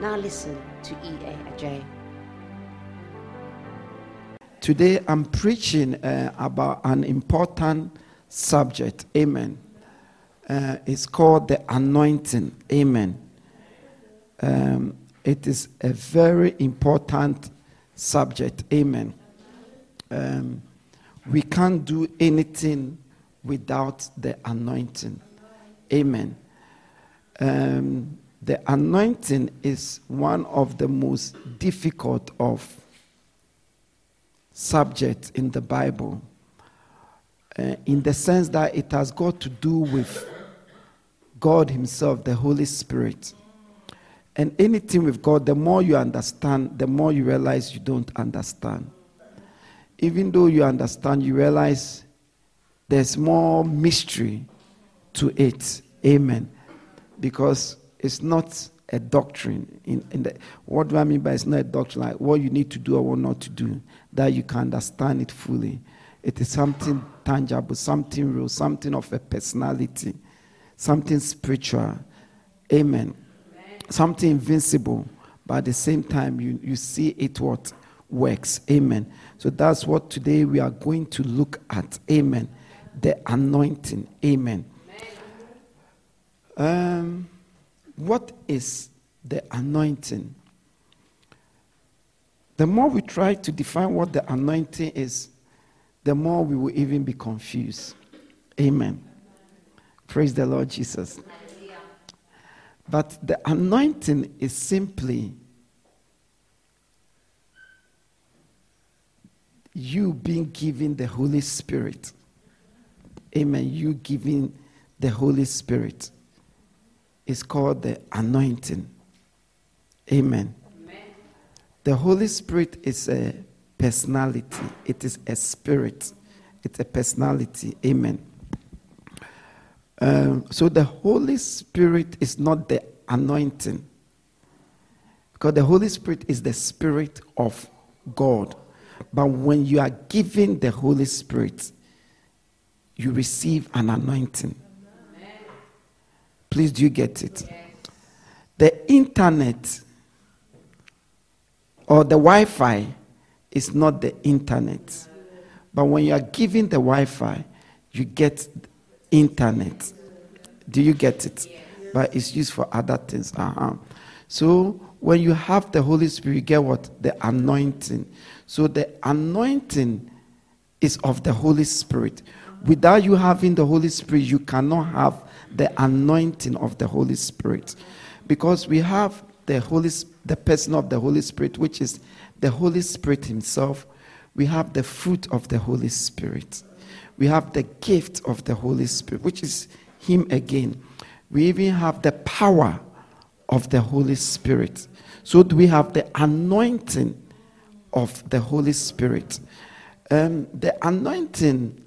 Now listen to E.A. Ajay. Today I'm preaching about an important subject. Amen. It's called the anointing. Amen. It is a very important subject. Amen. We can't do anything without the anointing. Amen. The anointing is one of the most difficult of subjects in the Bible, in the sense that it has got to do with God himself, the Holy Spirit. And anything with God, the more you understand, the more you realize you don't understand. Even though you understand, you realize there's more mystery to it. Amen. Because it's not a doctrine. What do I mean by it's not a doctrine? Like what you need to do or what not to do, that you can understand it fully. It is something tangible, something real, something of a personality, something spiritual. Amen. Something invincible, but at the same time you see it what works. Amen. So that's what today we are going to look at. Amen. The anointing. Amen. What is the anointing? The more we try to define what the anointing is, the more we will even be confused. Amen. Praise the Lord Jesus. But the anointing is simply you being given the Holy Spirit. Amen. You giving the Holy Spirit is called the anointing. Amen. Amen. The Holy Spirit is a personality. It is a spirit. It's a personality. Amen. So the Holy Spirit is not the anointing, because the Holy Spirit is the Spirit of God. But when you are given the Holy Spirit, you receive an anointing. Amen. Please, do you get it? Yes. The internet or the Wi-Fi is not the internet. But when you are given the Wi-Fi, you get internet. Do you get it? Yes. But it's used for other things. So when you have the Holy Spirit, you get what? The anointing. So the anointing is of the Holy Spirit. Without you having the Holy Spirit, you cannot have the anointing of the Holy Spirit, because we have the person of the Holy Spirit, which is the Holy Spirit himself. We have the fruit of the Holy Spirit. We have the gift of the Holy Spirit, which is him again. We even have the power of the Holy Spirit. So we have the anointing of the Holy Spirit. The anointing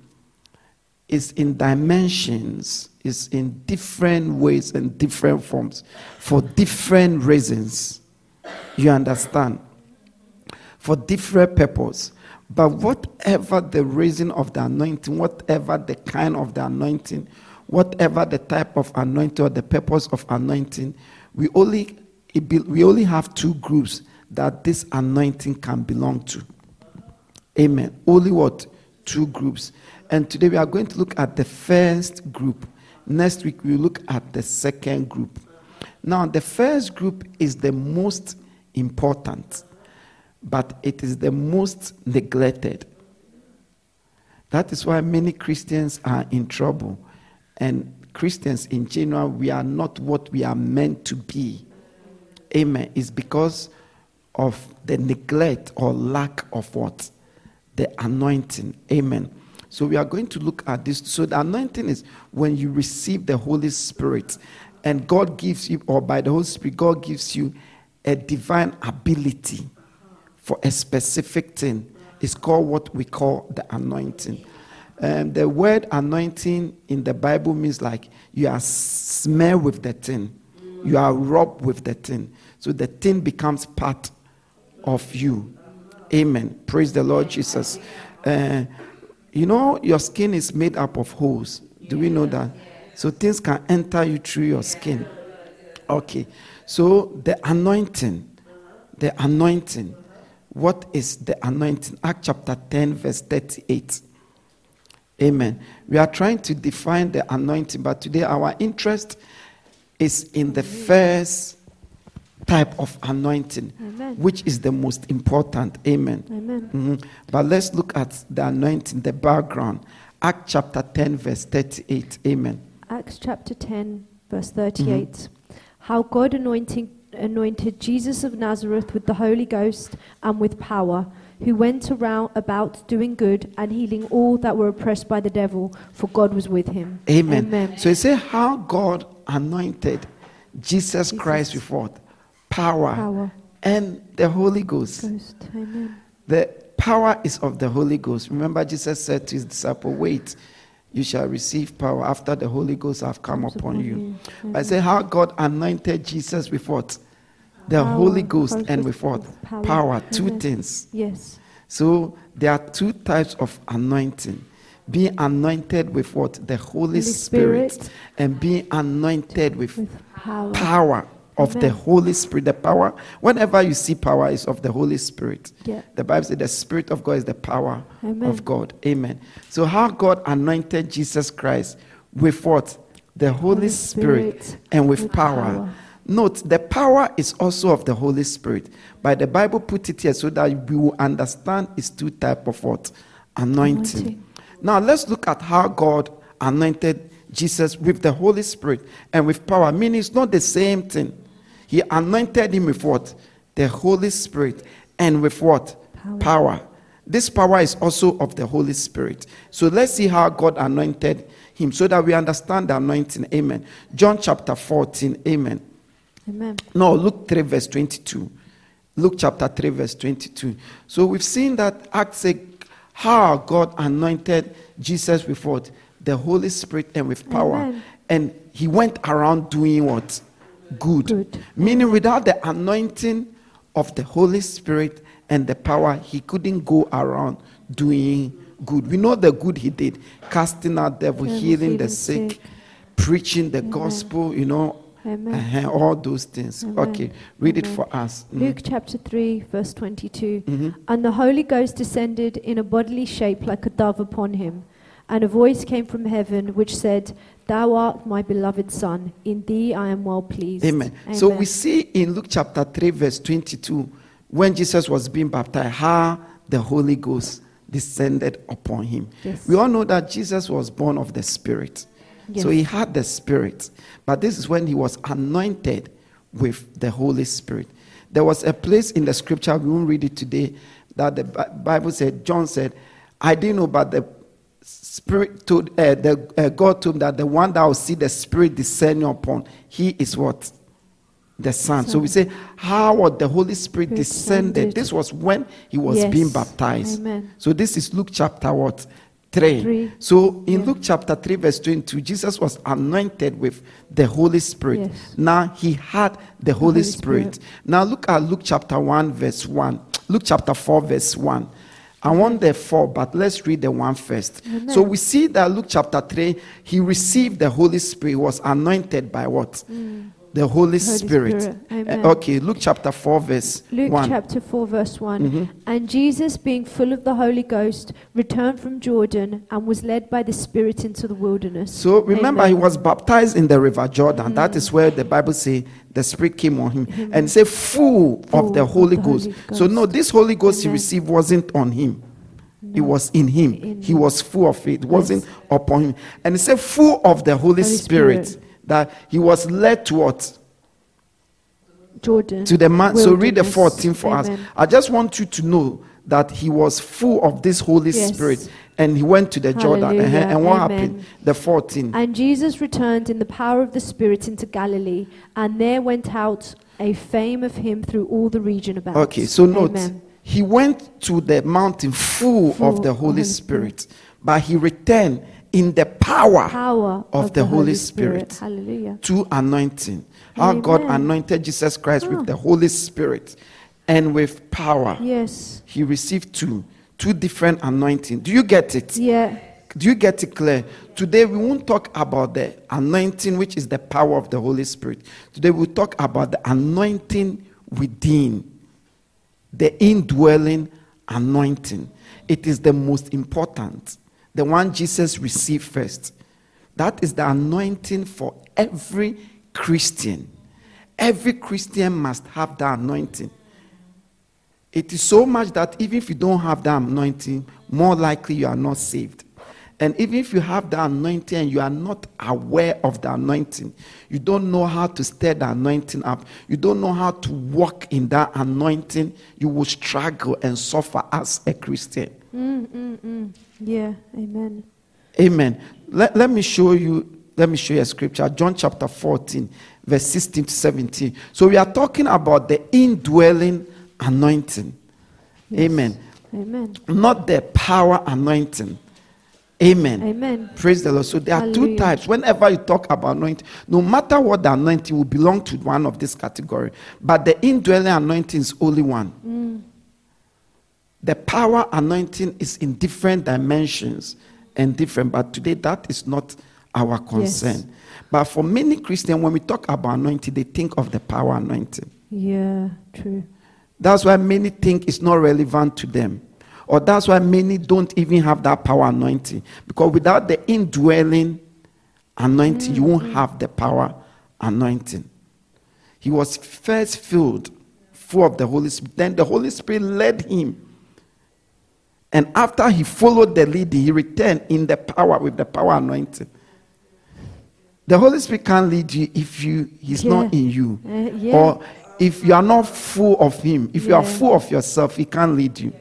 is in dimensions, is in different ways and different forms for different reasons. You understand? For different purposes. But whatever the reason of the anointing, whatever the kind of the anointing, whatever the type of anointing or the purpose of anointing, we only have two groups that this anointing can belong to. Amen. Only what? Two groups. And today we are going to look at the first group. Next week we will look at the second group. Now the first group is the most important, but it is the most neglected. That is why many Christians are in trouble. And Christians in general, we are not what we are meant to be. Amen. It's because of the neglect or lack of what? The anointing. Amen. So we are going to look at this. So the anointing is when you receive the Holy Spirit, and God gives you, or by the Holy Spirit, God gives you a divine ability for a specific thing. It's called what we call the anointing. The word anointing in the Bible means like you are smeared with the thing. You are rubbed with the thing. So the thing becomes part of you. Amen. Praise the Lord Jesus. You know, your skin is made up of holes. Do we know that? So things can enter you through your skin. Okay. So the anointing. What is the anointing? Acts chapter 10, verse 38. Amen. We are trying to define the anointing, but today our interest is in the first type of anointing, amen, which is the most important. Amen. Amen. Mm-hmm. But let's look at the anointing, the background. Acts chapter 10, verse 38. Amen. Acts chapter 10, verse 38. Mm-hmm. How God anointed Jesus of Nazareth with the Holy Ghost and with power, who went around about doing good and healing all that were oppressed by the devil, for God was with him. Amen. Amen. So you say how God anointed Jesus Christ with what? Power. And the Holy Ghost. Amen. The power is of the Holy Ghost. Remember Jesus said to his disciple, wait, you shall receive power after the Holy Ghost have come upon you. Amen. I say how God anointed Jesus with what? The power, Holy Ghost, and with what? Power. Two things. Yes. So there are two types of anointing. Being anointed with what? The Holy Spirit. And being anointed with power of Amen. The Holy Spirit. The power, whenever you see power, is of the Holy Spirit. Yeah. The Bible says the Spirit of God is the power Amen. Of God. Amen. So how God anointed Jesus Christ with what? The Holy Spirit and with power. Note, the power is also of the Holy Spirit. But the Bible put it here so that we will understand it's two types of what? Anointing. Now, let's look at how God anointed Jesus with the Holy Spirit and with power. Meaning, it's not the same thing. He anointed him with what? The Holy Spirit and with what? Power. This power is also of the Holy Spirit. So, let's see how God anointed him so that we understand the anointing. Amen. John chapter 14. Amen. Amen. No, Luke 3 verse 22. Luke chapter 3 verse 22. So we've seen that Acts say how God anointed Jesus with what? The Holy Spirit and with power. Amen. And he went around doing what? Good. Meaning without the anointing of the Holy Spirit and the power, he couldn't go around doing good. We know the good he did. Casting out devils, healing the sick, preaching the Amen. gospel, you know. Amen. All those things. Amen. Okay, read Amen. It for us. Mm. Luke chapter 3, verse 22. Mm-hmm. And the Holy Ghost descended in a bodily shape like a dove upon him. And a voice came from heaven which said, Thou art my beloved Son. In thee I am well pleased. Amen. Amen. So we see in Luke chapter 3, verse 22, when Jesus was being baptized, how the Holy Ghost descended upon him. Yes. We all know that Jesus was born of the Spirit. Yes. So he had the Spirit, but this is when he was anointed with the Holy Spirit. There was a place in the scripture, we won't read it today, that the Bible said, John said, I didn't know, but the Spirit told, God told him that the one that will see the Spirit descending upon, he is what? The Son. So we say, how the Holy Spirit descended. This was when he was being baptized. Amen. So this is Luke chapter what? 3. So in Luke chapter 3 verse 22, Jesus was anointed with the Holy Spirit. Yes. Now he had the Holy Spirit. Now look at Luke chapter 1 verse 1. Luke chapter 4 verse 1. I want the 4, but let's read the 1 first. Amen. So we see that Luke chapter 3, he received the Holy Spirit, was anointed by what? Mm. The Holy Spirit. Amen. Okay, Luke chapter 4 verse 1. Luke chapter 4 verse 1. Mm-hmm. And Jesus, being full of the Holy Ghost, returned from Jordan and was led by the Spirit into the wilderness. So remember, Amen. He was baptized in the river Jordan. Mm. That is where the Bible says the Spirit came on him. Mm-hmm. And say full of the Holy Ghost. So no, this Holy Ghost Amen. He received wasn't on him. No. It was in him. He was full of it. It wasn't upon him. And he said full of the Holy Spirit. That he was led to what? Jordan. To the man. So read the 14 for Amen. Us. I just want you to know that he was full of this Holy Spirit. And he went to the Jordan. And what Amen. Happened? The 14. And Jesus returned in the power of the Spirit into Galilee. And there went out a fame of him through all the region about. Okay, so note, Amen. He went to the mountain full of the Holy Spirit, but he returned in the power of the Holy Spirit. Hallelujah. To anointing. How God anointed Jesus Christ with the Holy Spirit and with power. Yes. He received two different anointing. Do you get it? Yeah. Do you get it clear? Today we won't talk about the anointing, which is the power of the Holy Spirit. Today we'll talk about the anointing within, the indwelling anointing. It is the most important, the one Jesus received first. That is the anointing for every Christian. Every Christian must have the anointing. It is so much that even if you don't have the anointing, more likely you are not saved. And even if you have the anointing and you are not aware of the anointing, you don't know how to stir the anointing up, you don't know how to walk in that anointing, you will struggle and suffer as a Christian. Yeah, amen. Amen. Let me show you a scripture, John chapter 14, verse 16 to 17. So we are talking about the indwelling anointing. Yes. Amen. Amen. Not the power anointing. Amen. Amen. Praise the Lord. So there are two types. Whenever you talk about anointing, no matter what the anointing will belong to one of this category. But the indwelling anointing is only one. The power anointing is in different dimensions and different. But today that is not our concern. Yes. But for many Christians, when we talk about anointing, they think of the power anointing. Yeah, true. That's why many think it's not relevant to them. Or that's why many don't even have that power anointing. Because without the indwelling anointing, you won't have the power anointing. He was first filled full of the Holy Spirit. Then the Holy Spirit led him. And after he followed the leading, he returned in the power with the power anointing. The Holy Spirit can't lead you if he's not in you. Or if you are not full of him. If you are full of yourself, he can't lead you.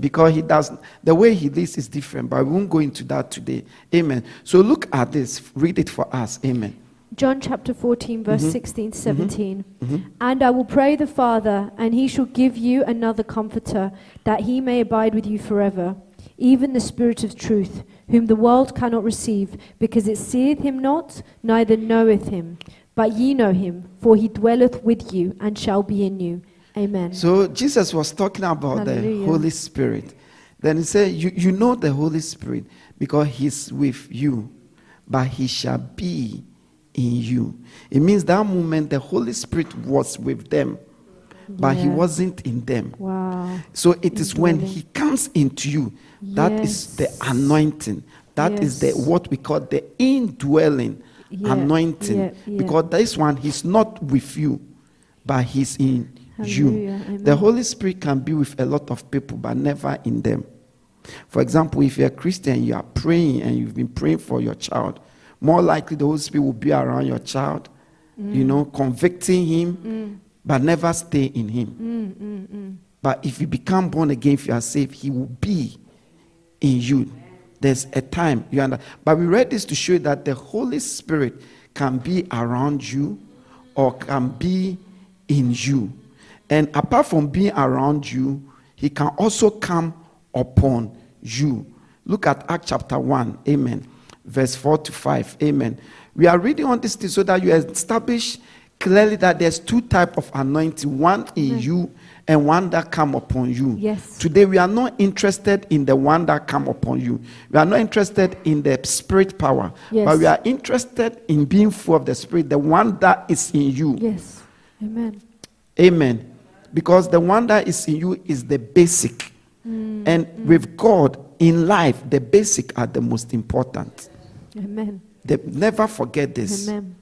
Because he doesn't. The way he lives is different, but we won't go into that today. Amen. So look at this. Read it for us. Amen. John chapter 14, verse 16, 17. And I will pray the Father, and he shall give you another comforter, that he may abide with you forever, even the Spirit of truth, whom the world cannot receive, because it seeth him not, neither knoweth him. But ye know him, for he dwelleth with you, and shall be in you. Amen. So Jesus was talking about the Holy Spirit. Then he said, you know the Holy Spirit because he's with you, but he shall be in you. It means that moment the Holy Spirit was with them, but he wasn't in them. Wow. So it is when he comes into you, that is the anointing. That is the what we call the indwelling anointing. Because this one, he's not with you, but he's in you. The Holy Spirit can be with a lot of people, but never in them. For example, if you're a Christian, you are praying and you've been praying for your child, more likely the Holy Spirit will be around your child, convicting him, but never stay in him. But if you become born again, if you are saved, he will be in you. There's a time you understand. But we read this to show you that the Holy Spirit can be around you or can be in you. And apart from being around you, he can also come upon you. Look at Acts chapter 1, amen, verse 4 to 5, amen. We are reading on this thing so that you establish clearly that there's two types of anointing, one in you and one that come upon you. Yes. Today we are not interested in the one that come upon you. We are not interested in the spirit power, but we are interested in being full of the Spirit, the one that is in you. Yes, amen. Amen. Because the one that is in you is the basic. And with God in life, the basic are the most important. Amen. Never forget this. Amen.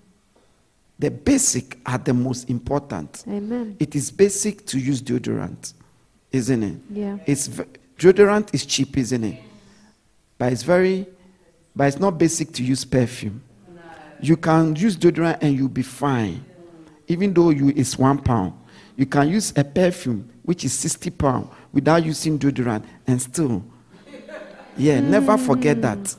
The basic are the most important. Amen. It is basic to use deodorant, isn't it? Yeah. Deodorant is cheap, isn't it? But it's not basic to use perfume. No. You can use deodorant and you'll be fine. Even though it's £1. You can use a perfume, which is £60, without using deodorant, and still. Yeah, never forget that.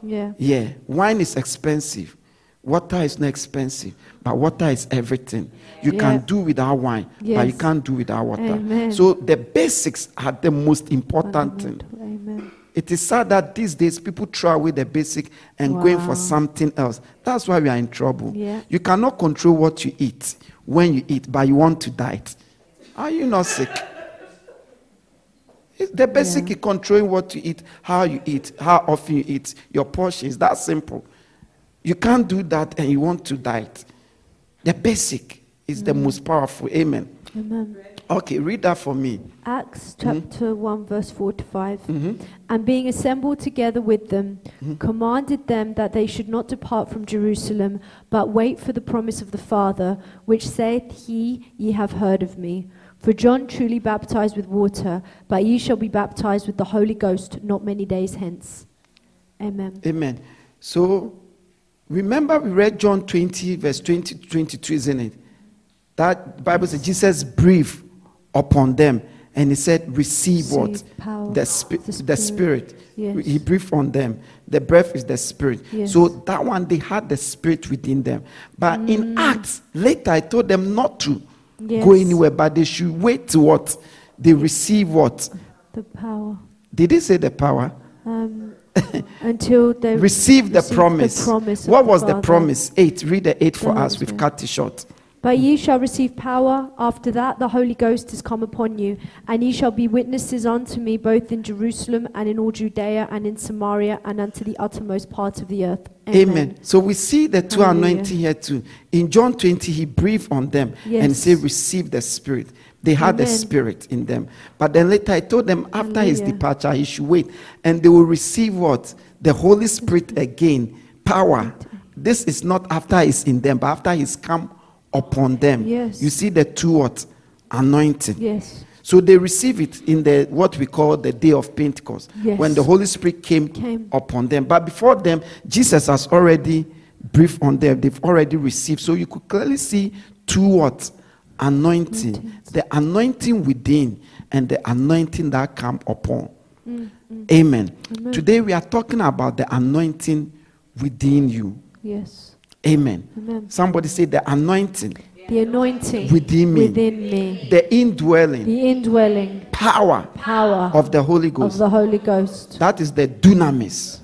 Yeah. Wine is expensive. Water is not expensive, but water is everything. You can do without wine, but you can't do without water. Amen. So the basics are the most important thing. Amen. It is sad that these days people throw away the basic and going for something else. That's why we are in trouble. Yeah. You cannot control what you eat when you eat, but you want to diet. Are you not sick? It's the basic is controlling what you eat, how you eat, how often you eat, your portions. That's simple. You can't do that and you want to diet. The basic is the most powerful. Amen. Amen. Okay, read that for me. Acts chapter 1 verse 4 to 5. And being assembled together with them, commanded them that they should not depart from Jerusalem, but wait for the promise of the Father, which saith he, ye have heard of me. For John truly baptized with water, but ye shall be baptized with the Holy Ghost not many days hence. Amen. Amen. So remember we read John 20 verse 20 to 22, isn't it? That Bible says Jesus breathed upon them and he said, receive what? Power. The Spirit. Yes. He breathed on them. The breath is the Spirit. Yes. So that one, they had the Spirit within them. But in Acts, later I told them not to go anywhere, but they should wait to what? They receive what? The power. Did he say the power? Until they receive the promise. What was the promise? 8. Read the 8 for us. We've cut it short. But ye shall receive power. After that, the Holy Ghost is come upon you, and ye shall be witnesses unto me both in Jerusalem and in all Judea and in Samaria and unto the uttermost part of the earth. Amen. Amen. So we see the two anointing here too. In John 20, he breathed on them and said, receive the Spirit. They had the Spirit in them. But then later I told them after his departure, he should wait. And they will receive what? The Holy Spirit again. Power. This is not after he's in them, but after he's come upon them. Yes. You see the two what? Anointing. Yes. So they receive it in the what we call the day of Pentecost. Yes. When the Holy Spirit came upon them. But before them, Jesus has already breathed on them. They've already received. So you could clearly see two what? Anointing. The anointing within and the anointing that come upon. Amen. Amen. Today we are talking about the anointing within you. Yes. Amen. Amen. Somebody say the anointing. The anointing within me. The indwelling power of the Holy Ghost. That is the dunamis.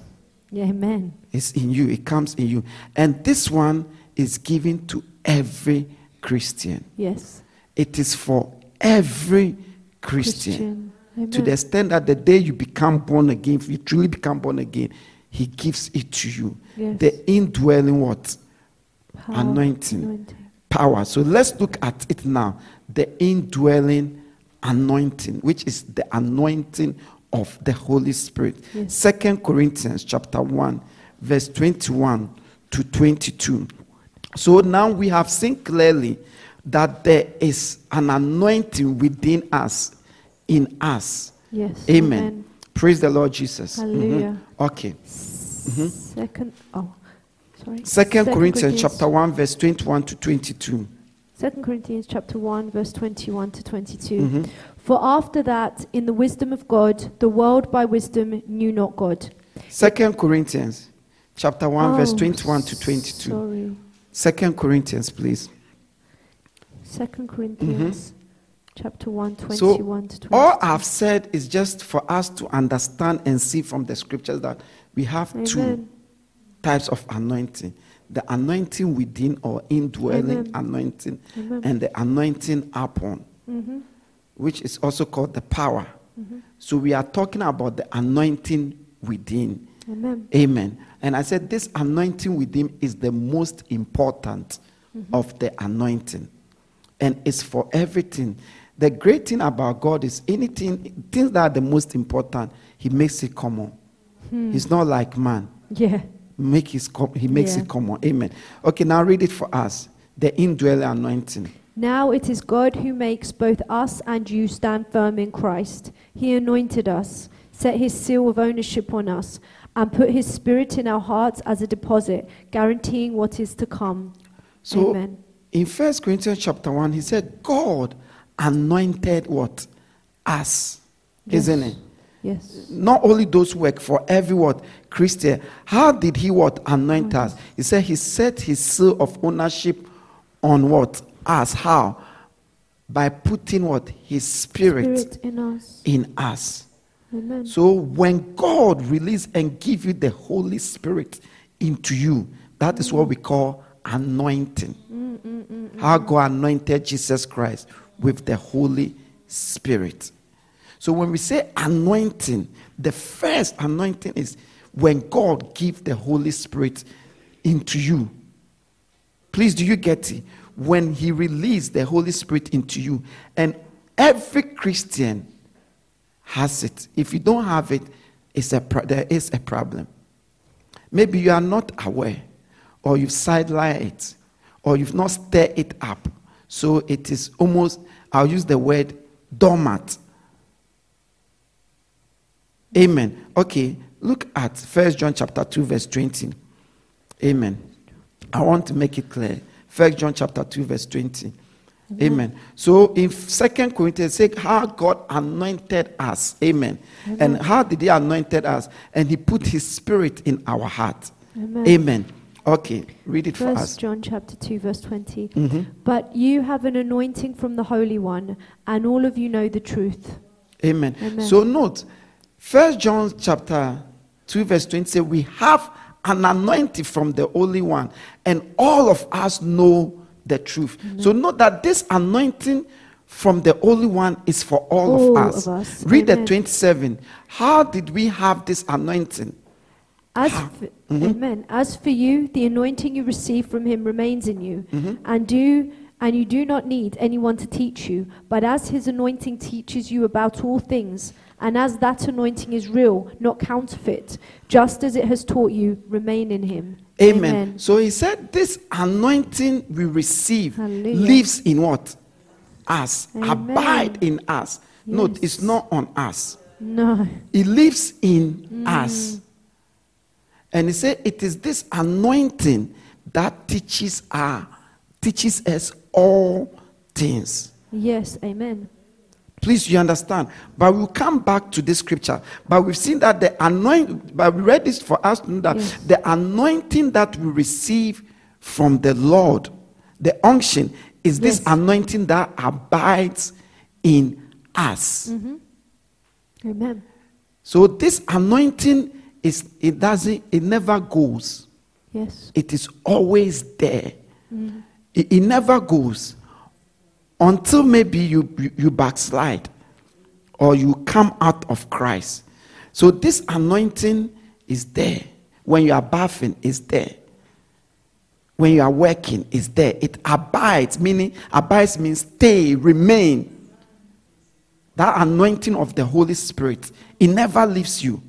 Yeah, amen. It's in you. It comes in you. And this one is given to every Christian. Yes. It is for every Christian. Amen. To the extent that the day you become born again, if you truly become born again, he gives it to you. Yes. The indwelling what? Power. Anointing. Power. So let's look at it now. The indwelling anointing, which is the anointing of the Holy Spirit. Yes. 2 Corinthians chapter 1, verse 21 to 22. So now we have seen clearly that there is an anointing within us, in us. Yes. Amen. Praise the Lord Jesus. Hallelujah. Okay. Second Corinthians chapter 1 verse 21 to 22. 2 Corinthians chapter 1 verse 21 to 22. For after that, in the wisdom of God, the world by wisdom knew not God. 2 Corinthians chapter 1 verse 21 to 22. Sorry. 2 Corinthians, please. 2 Corinthians. Chapter 1, 21 to 22. All I've said is just for us to understand and see from the scriptures that we have two types of anointing. The anointing within or indwelling anointing and the anointing upon, which is also called the power. So we are talking about the anointing within. Amen. Amen. And I said this anointing within is the most important of the anointing. And it's for everything. The great thing about God is anything, things that are the most important, he makes it common. He's not like man. Yeah. He makes it common. Amen. Okay, now read it for us. The indwelling anointing. Now it is God who makes both us and you stand firm in Christ. He anointed us, set his seal of ownership on us, and put his Spirit in our hearts as a deposit, guaranteeing what is to come. So, amen. In 1 Corinthians chapter 1, he said, God anointed what? Us. Yes. Isn't it? Yes. Not only those who work for every what Christian. How did he what anoint us? He said he set his seal of ownership on what us. How? By putting what his spirit in us. Amen. So when God release and give you the Holy Spirit into you, that is what we call anointing. How God anointed Jesus Christ with the Holy Spirit. So when we say anointing, the first anointing is when God gives the Holy Spirit into you. Please, do you get it? When he released the Holy Spirit into you, and every Christian has it. If you don't have it, there is a problem. Maybe you are not aware, or you've sidelined it, or you've not stirred it up. So it is almost, I'll use the word dormant. Amen. Okay, look at 1 John chapter 2 verse 20. Amen. I want to make it clear. 1 John chapter 2 verse 20. Amen. So in 2 Corinthians, say how God anointed us. Amen. And how did he anointed us? And he put his spirit in our heart. Amen. Okay, read it for us. 1 John chapter 2 verse 20. But you have an anointing from the Holy One, and all of you know the truth. Amen. So note, 1 John chapter 2 verse 20 says we have an anointing from the Holy One, and all of us know the truth. So note that this anointing from the Holy One is for all of us. Read the 27. How did we have this anointing? As for you, the anointing you receive from him remains in you, and you do not need anyone to teach you, but as his anointing teaches you about all things, and as that anointing is real, not counterfeit, just as it has taught you, remain in him. Amen. So he said this anointing we receive lives in what? Us. Abide in us. Yes. Note, it's not on us. No. It lives in us. And he said it is this anointing that teaches us all things. Yes, amen. Please, you understand. But we'll come back to this scripture. But we've seen that but we read this for us to know that the anointing that we receive from the Lord, the unction, is this anointing that abides in us. Amen. So this anointing it never goes. Yes. It is always there. It never goes until maybe you backslide or you come out of Christ. So this anointing is there. When you are bathing, it's there. When you are working, it's there. It abides, meaning abides means stay, remain. That anointing of the Holy Spirit, it never leaves you.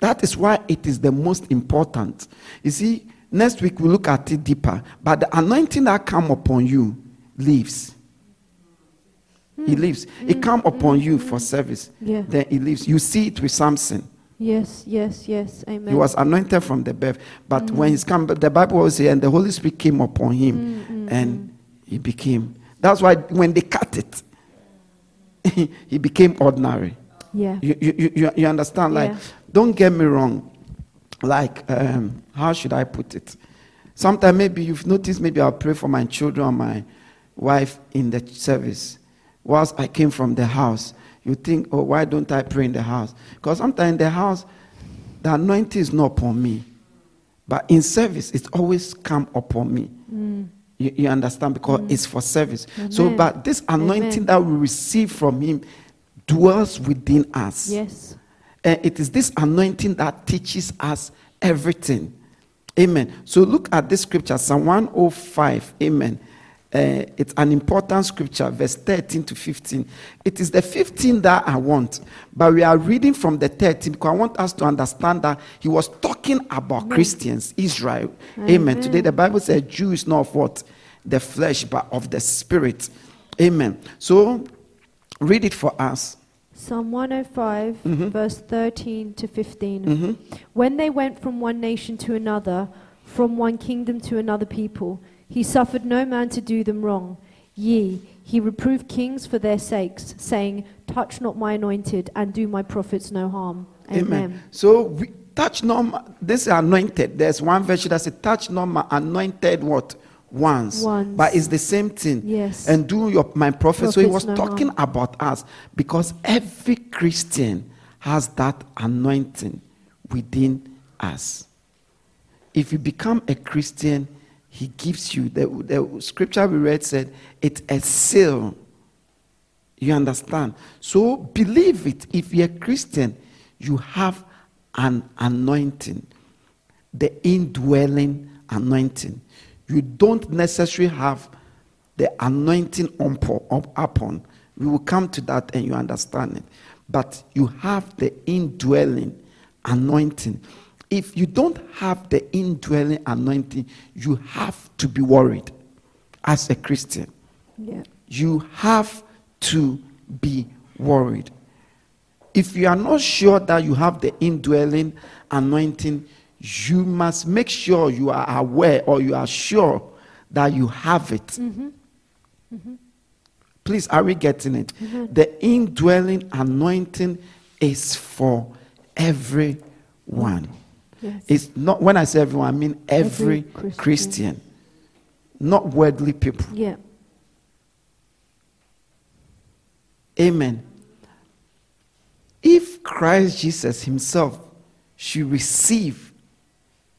That is why it is the most important. You see, next week we'll look at it deeper. But the anointing that comes upon you leaves. It leaves. It comes upon you for service. Yeah. Then it leaves. You see it with Samson. Yes. Amen. He was anointed from the birth. But when he's come, the Bible was here, and the Holy Spirit came upon him. And he became. That's why when they cut it, he became ordinary. Yeah. You understand? Like, don't get me wrong. Like, how should I put it? Sometimes maybe you've noticed, maybe I'll pray for my children or my wife in the service. Whilst I came from the house, you think, oh, why don't I pray in the house? Because sometimes in the house, the anointing is not upon me. But in service, it's always come upon me. You understand? Because it's for service. Amen. So, but this anointing that we receive from him dwells within us. Yes. And it is this anointing that teaches us everything. Amen. So look at this scripture, Psalm 105. Amen. It's an important scripture, verse 13 to 15. It is the 15 that I want, but we are reading from the 13 because I want us to understand that he was talking about Christians, Israel. Amen. Today the Bible says, Jew is not of what? The flesh, but of the spirit. Amen. So read it for us. Psalm 105, verse 13 to 15. When they went from one nation to another, from one kingdom to another people, he suffered no man to do them wrong. Yea, He reproved kings for their sakes, saying, touch not my anointed and do my prophets no harm. Amen. So we touch not this anointed. There's one version that says, touch not my anointed what? Once. But it's the same thing. Yes. And do my prophets. So he was talking about us, because every Christian has that anointing within us. If you become a Christian, he gives you the scripture we read said it's a seal. You understand? So believe it. If you're a Christian, you have an anointing, the indwelling anointing. You don't necessarily have the anointing upon. We will come to that and you understand it. But you have the indwelling anointing. If you don't have the indwelling anointing, you have to be worried as a Christian. Yeah. You have to be worried. If you are not sure that you have the indwelling anointing, you must make sure you are aware or you are sure that you have it. Mm-hmm. Mm-hmm. Please, are we getting it? Mm-hmm. The indwelling anointing is for everyone. Yes. It's not, when I say everyone, I mean every Christian, not worldly people. Yeah. Amen. If Christ Jesus himself should receive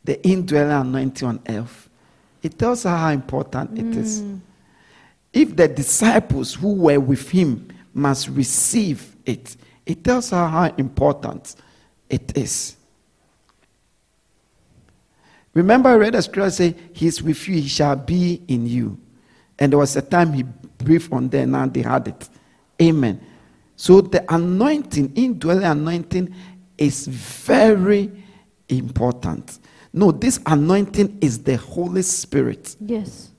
the indwelling anointing on earth, it tells us how important it is. If the disciples who were with him must receive it, it tells us how important it is. Remember, I read the scripture say, he is with you, he shall be in you. And there was a time he breathed on them, and they had it. Amen. So the anointing, indwelling anointing, is very important. No, this anointing is the Holy Spirit. Yes.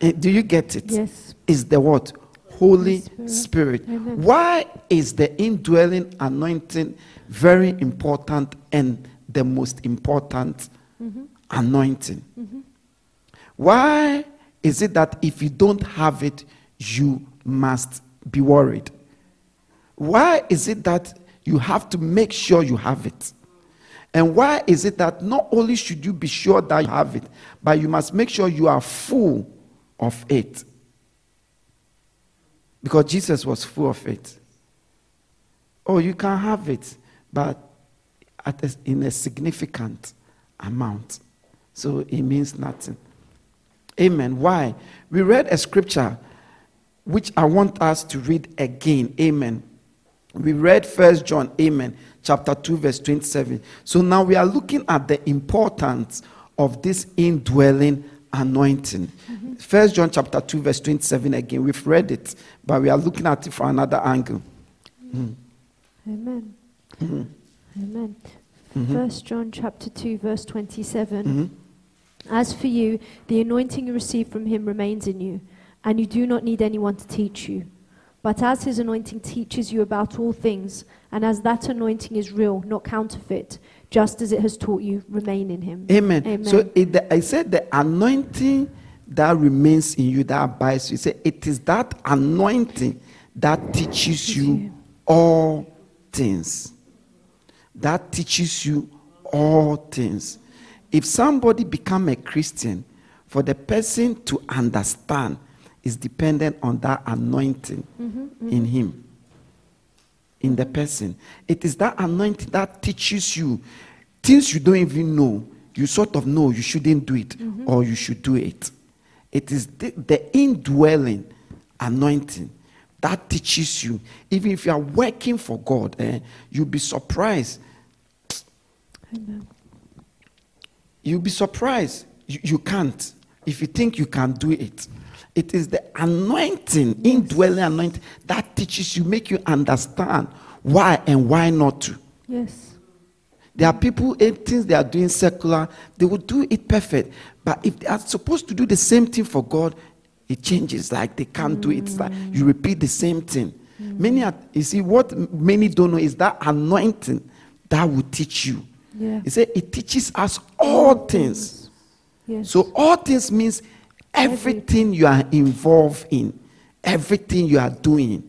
Do you get it? Yes. Is the what? Holy Spirit. Why is the indwelling anointing very important and the most important anointing? Mm-hmm. Why is it that if you don't have it, you must be worried? Why is it that you have to make sure you have it? And why is it that not only should you be sure that you have it, but you must make sure you are full of it? Because Jesus was full of it. Oh, you can have it, but in a significant amount, so it means nothing. Amen. Why? We read a scripture which I want us to read again. Amen. We read 1 John, amen, chapter 2, verse 27. So now we are looking at the importance of this indwelling anointing. 1 John chapter 2, verse 27 again. We've read it, but we are looking at it from another angle. Amen. Mm-hmm. Amen. 1 John chapter 2, verse 27. As for you, the anointing you received from him remains in you, and you do not need anyone to teach you. But as his anointing teaches you about all things, and as that anointing is real, not counterfeit, just as it has taught you, remain in him. Amen. Amen. So I said the anointing that remains in you, that abides you. Say it is that anointing that teaches you all things. That teaches you all things. If somebody become a Christian, for the person to understand is dependent on that anointing in him, in the person. It is that anointing that teaches you things you don't even know. You sort of know you shouldn't do it, or you should do it. It is the indwelling anointing that teaches you. Even if you are working for God, you'll be surprised. You'll be surprised. You can't. If you think you can do it. It is the anointing, indwelling anointing, that teaches you, make you understand why and why not to. Yes. There are people, things they are doing secular, they will do it perfect. But if they are supposed to do the same thing for God, it changes. Like they can't do it. It's like you repeat the same thing. You see, what many don't know is that anointing that will teach you. Yeah. He said it teaches us all things. Yes. So all things means everything you are involved in. everything you are doing.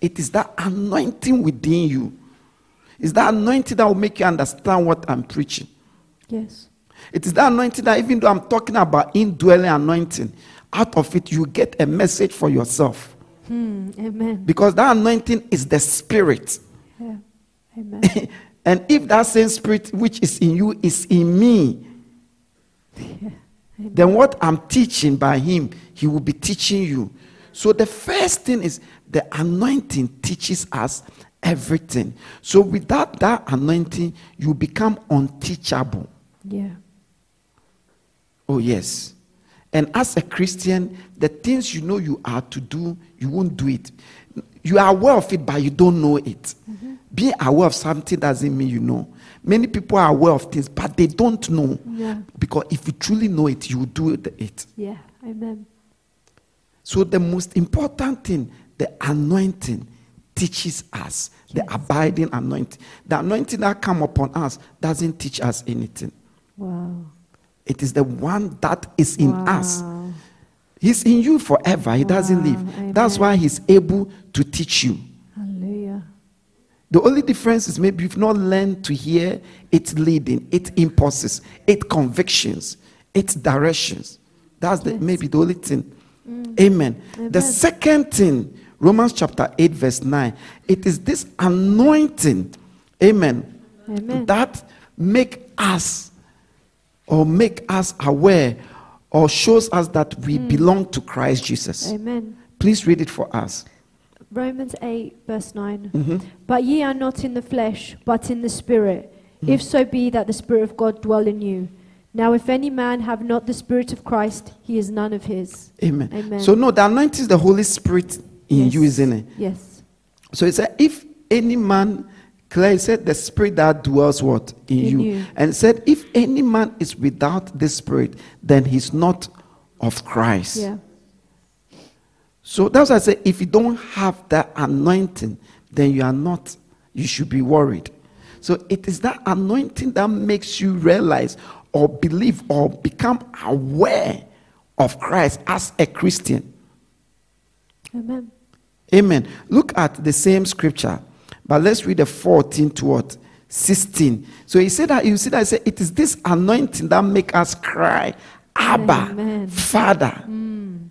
It is that anointing within you. It's that anointing that will make you understand what I'm preaching. Yes. It is that anointing that even though I'm talking about indwelling anointing, out of it you get a message for yourself. Amen. Because that anointing is the spirit. Yeah. Amen. And if that same spirit which is in you is in me, yeah, then what I'm teaching by him, he will be teaching you. So the first thing is the anointing teaches us everything. So without that anointing, you become unteachable. Yeah. Oh, yes. And as a Christian, the things you know you are to do, you won't do it. You are aware of it, but you don't know it. Mm-hmm. Being aware of something doesn't mean you know. Many people are aware of things, but they don't know. Yeah. Because if you truly know it, you will do it. Yeah, amen. So the most important thing, the anointing teaches us. Yes. The abiding anointing. The anointing that comes upon us doesn't teach us anything. Wow. It is the one that is in us. He's in you forever. He doesn't leave. Amen. That's why he's able to teach you. Hallelujah. The only difference is maybe you've not learned to hear its leading, its impulses, its convictions, its directions. That's maybe the only thing. Mm. Amen. Amen. The second thing, Romans chapter 8 verse 9, it is this anointing, amen, amen, that make us aware or shows us that we belong to Christ Jesus. Amen. Please read it for us. Romans 8 verse 9. Mm-hmm. But ye are not in the flesh, but in the Spirit, if so be that the Spirit of God dwell in you. Now if any man have not the Spirit of Christ, he is none of his. Amen. Amen. So no, the anointing is the Holy Spirit in you, isn't it? Yes. So it said, if any man, Claire said, the spirit that dwells what? In you. And said, if any man is without this spirit, then he's not of Christ. Yeah. So that's why I say, if you don't have that anointing, then you should be worried. So it is that anointing that makes you realize or believe or become aware of Christ as a Christian. Amen. Amen. Look at the same scripture. But let's read the 14 to what? 16. So he said that, you see that he said, it is this anointing that makes us cry, Abba, amen, Father. Mm. Amen.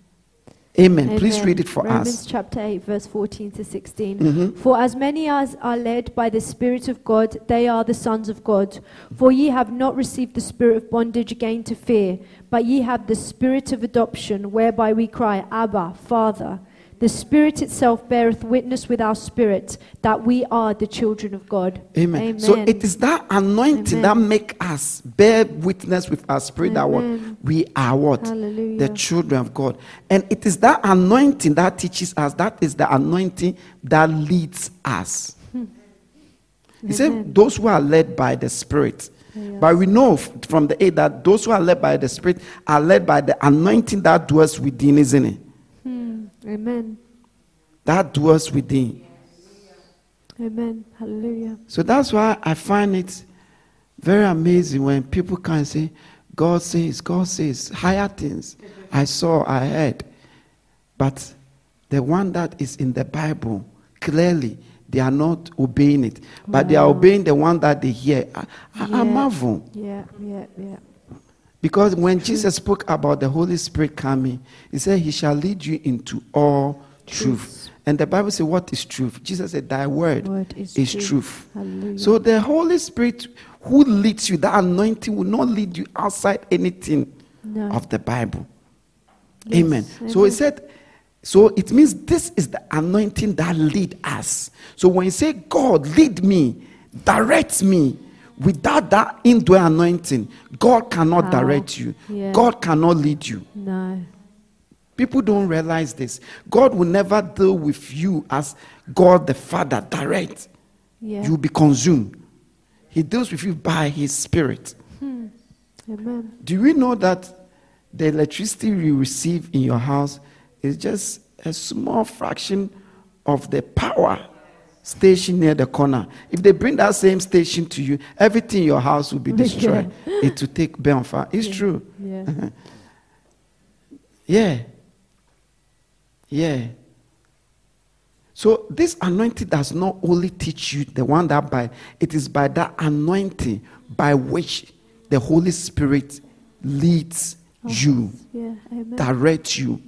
Amen. Please read it for us. Romans chapter 8, verse 14 to 16. Mm-hmm. For as many as are led by the Spirit of God, they are the sons of God. For ye have not received the spirit of bondage again to fear, but ye have the spirit of adoption, whereby we cry, Abba, Father. The Spirit itself beareth witness with our spirit that we are the children of God. Amen. Amen. So it is that anointing, amen, that makes us bear witness with our spirit, amen, that what? We are what? Hallelujah. The children of God. And it is that anointing that teaches us. That is the anointing that leads us. He said, those who are led by the Spirit. Yes. But we know from the 8 that those who are led by the Spirit are led by the anointing that dwells within, isn't it? Amen. That dwells within. Amen. Hallelujah. So that's why I find it very amazing when people can and say, God says, higher things. I saw, I heard. But the one that is in the Bible, clearly, they are not obeying it. But they are obeying the one that they hear. I marvel. Yeah. Because when Jesus spoke about the Holy Spirit coming, he said, he shall lead you into all truth. And the Bible says, what is truth? Jesus said, thy word is truth. Hallelujah. So the Holy Spirit who leads you, that anointing will not lead you outside anything of the Bible. Yes. Amen. So he said, so it means this is the anointing that leads us. So when you say, God, lead me, direct me, without that indwelling anointing, God cannot direct you. Yeah. God cannot lead you. No. People don't realize this. God will never deal with you as God the Father direct. Yeah. You'll be consumed. He deals with you by his Spirit. Amen. Do you know that the electricity you receive in your house is just a small fraction of the power station near the corner? If they bring that same station to you, everything in your house will be destroyed. Yeah. It will take bonfire. It's true. Yeah. Yeah. So this anointing does not only teach you the one that by, it is by that anointing by which the Holy Spirit leads you, directs you.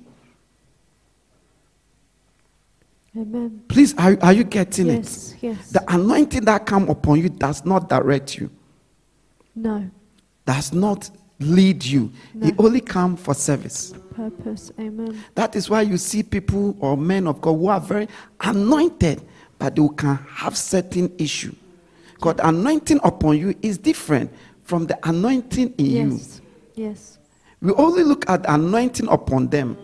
Amen. Please, are you getting it? Yes. The anointing that comes upon you does not direct you. No. Does not lead you. No. It only comes for service. Purpose. Amen. That is why you see people or men of God who are very anointed, but they can have certain issue. God anointing upon you is different from the anointing in you. Yes. We only look at anointing upon them.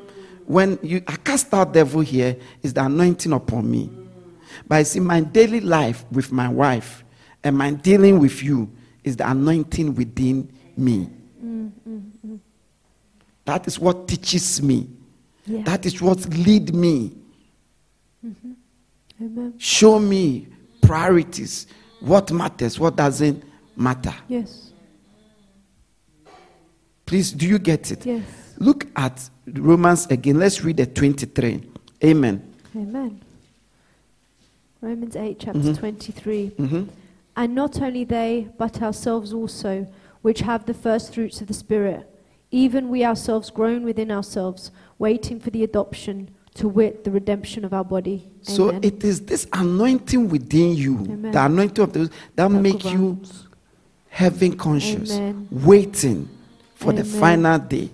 When you I cast out devil here, is the anointing upon me. But I see my daily life with my wife and my dealing with you is the anointing within me. That is what teaches me. Yeah. That is what leads me. Mm-hmm. Amen. Show me priorities. What matters, what doesn't matter. Yes. Please, do you get it? Yes. Look at Romans again. Let's read the 23. Amen. Amen. Romans 8, chapter 23. Mm-hmm. And not only they, but ourselves also, which have the first fruits of the Spirit. Even we ourselves groan within ourselves, waiting for the adoption, to wit, the redemption of our body. Amen. So it is this anointing within you, the anointing of those that make you heaven conscious, waiting for the final day.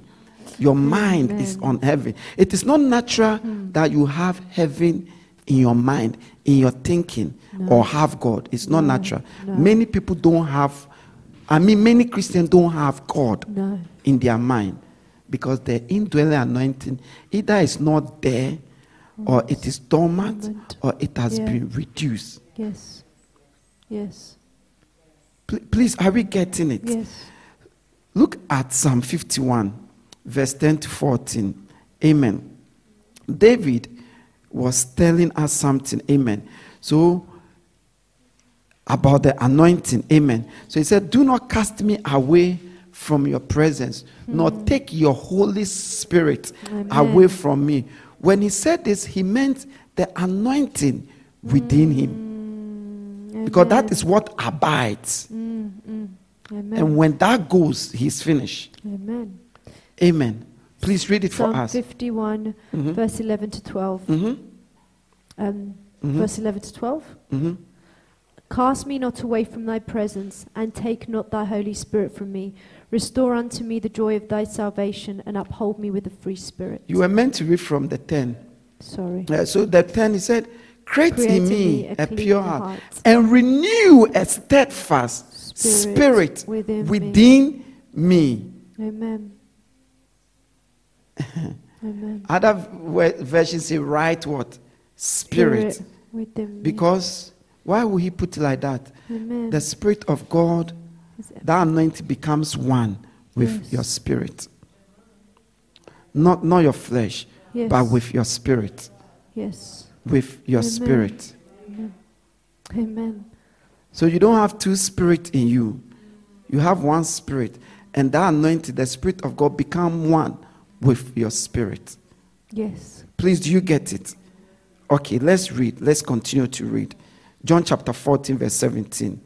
Your mind is on heaven. It is not natural that you have heaven in your mind, in your thinking, or have God. It's not natural. No. Many people don't have, many Christians don't have God in their mind because the indwelling anointing either is not there or it is dormant or it has been reduced. Yes. Yes. Please, are we getting it? Yes. Look at Psalm 51, verse 10 to 14. Amen. David was telling us something. Amen. So, about the anointing. Amen. So he said, do not cast me away from your presence, nor take your Holy Spirit away from me. When he said this, he meant the anointing within him. Amen. Because that is what abides. Amen. And when that goes, he's finished. Amen. Amen. Please read it Psalm for us. Psalm 51, verse 11 to 12. Verse 11 to 12. Cast me not away from thy presence, and take not thy Holy Spirit from me. Restore unto me the joy of thy salvation, and uphold me with a free spirit. You were meant to read from the 10. Sorry. So the 10, he said, create in me a pure heart, and renew a steadfast spirit within me. Amen. Amen. Other versions say, write what? Spirit within me. Because... why would he put it like that? Amen. The Spirit of God, that anointing becomes one with your spirit. Not your flesh, but with your spirit. Yes. With your spirit. Amen. Amen. So you don't have two spirits in you. You have one spirit. And that anointing, the Spirit of God, become one with your spirit. Yes. Please, do you get it? Okay, let's read. Let's continue to read. John chapter 14, verse 17.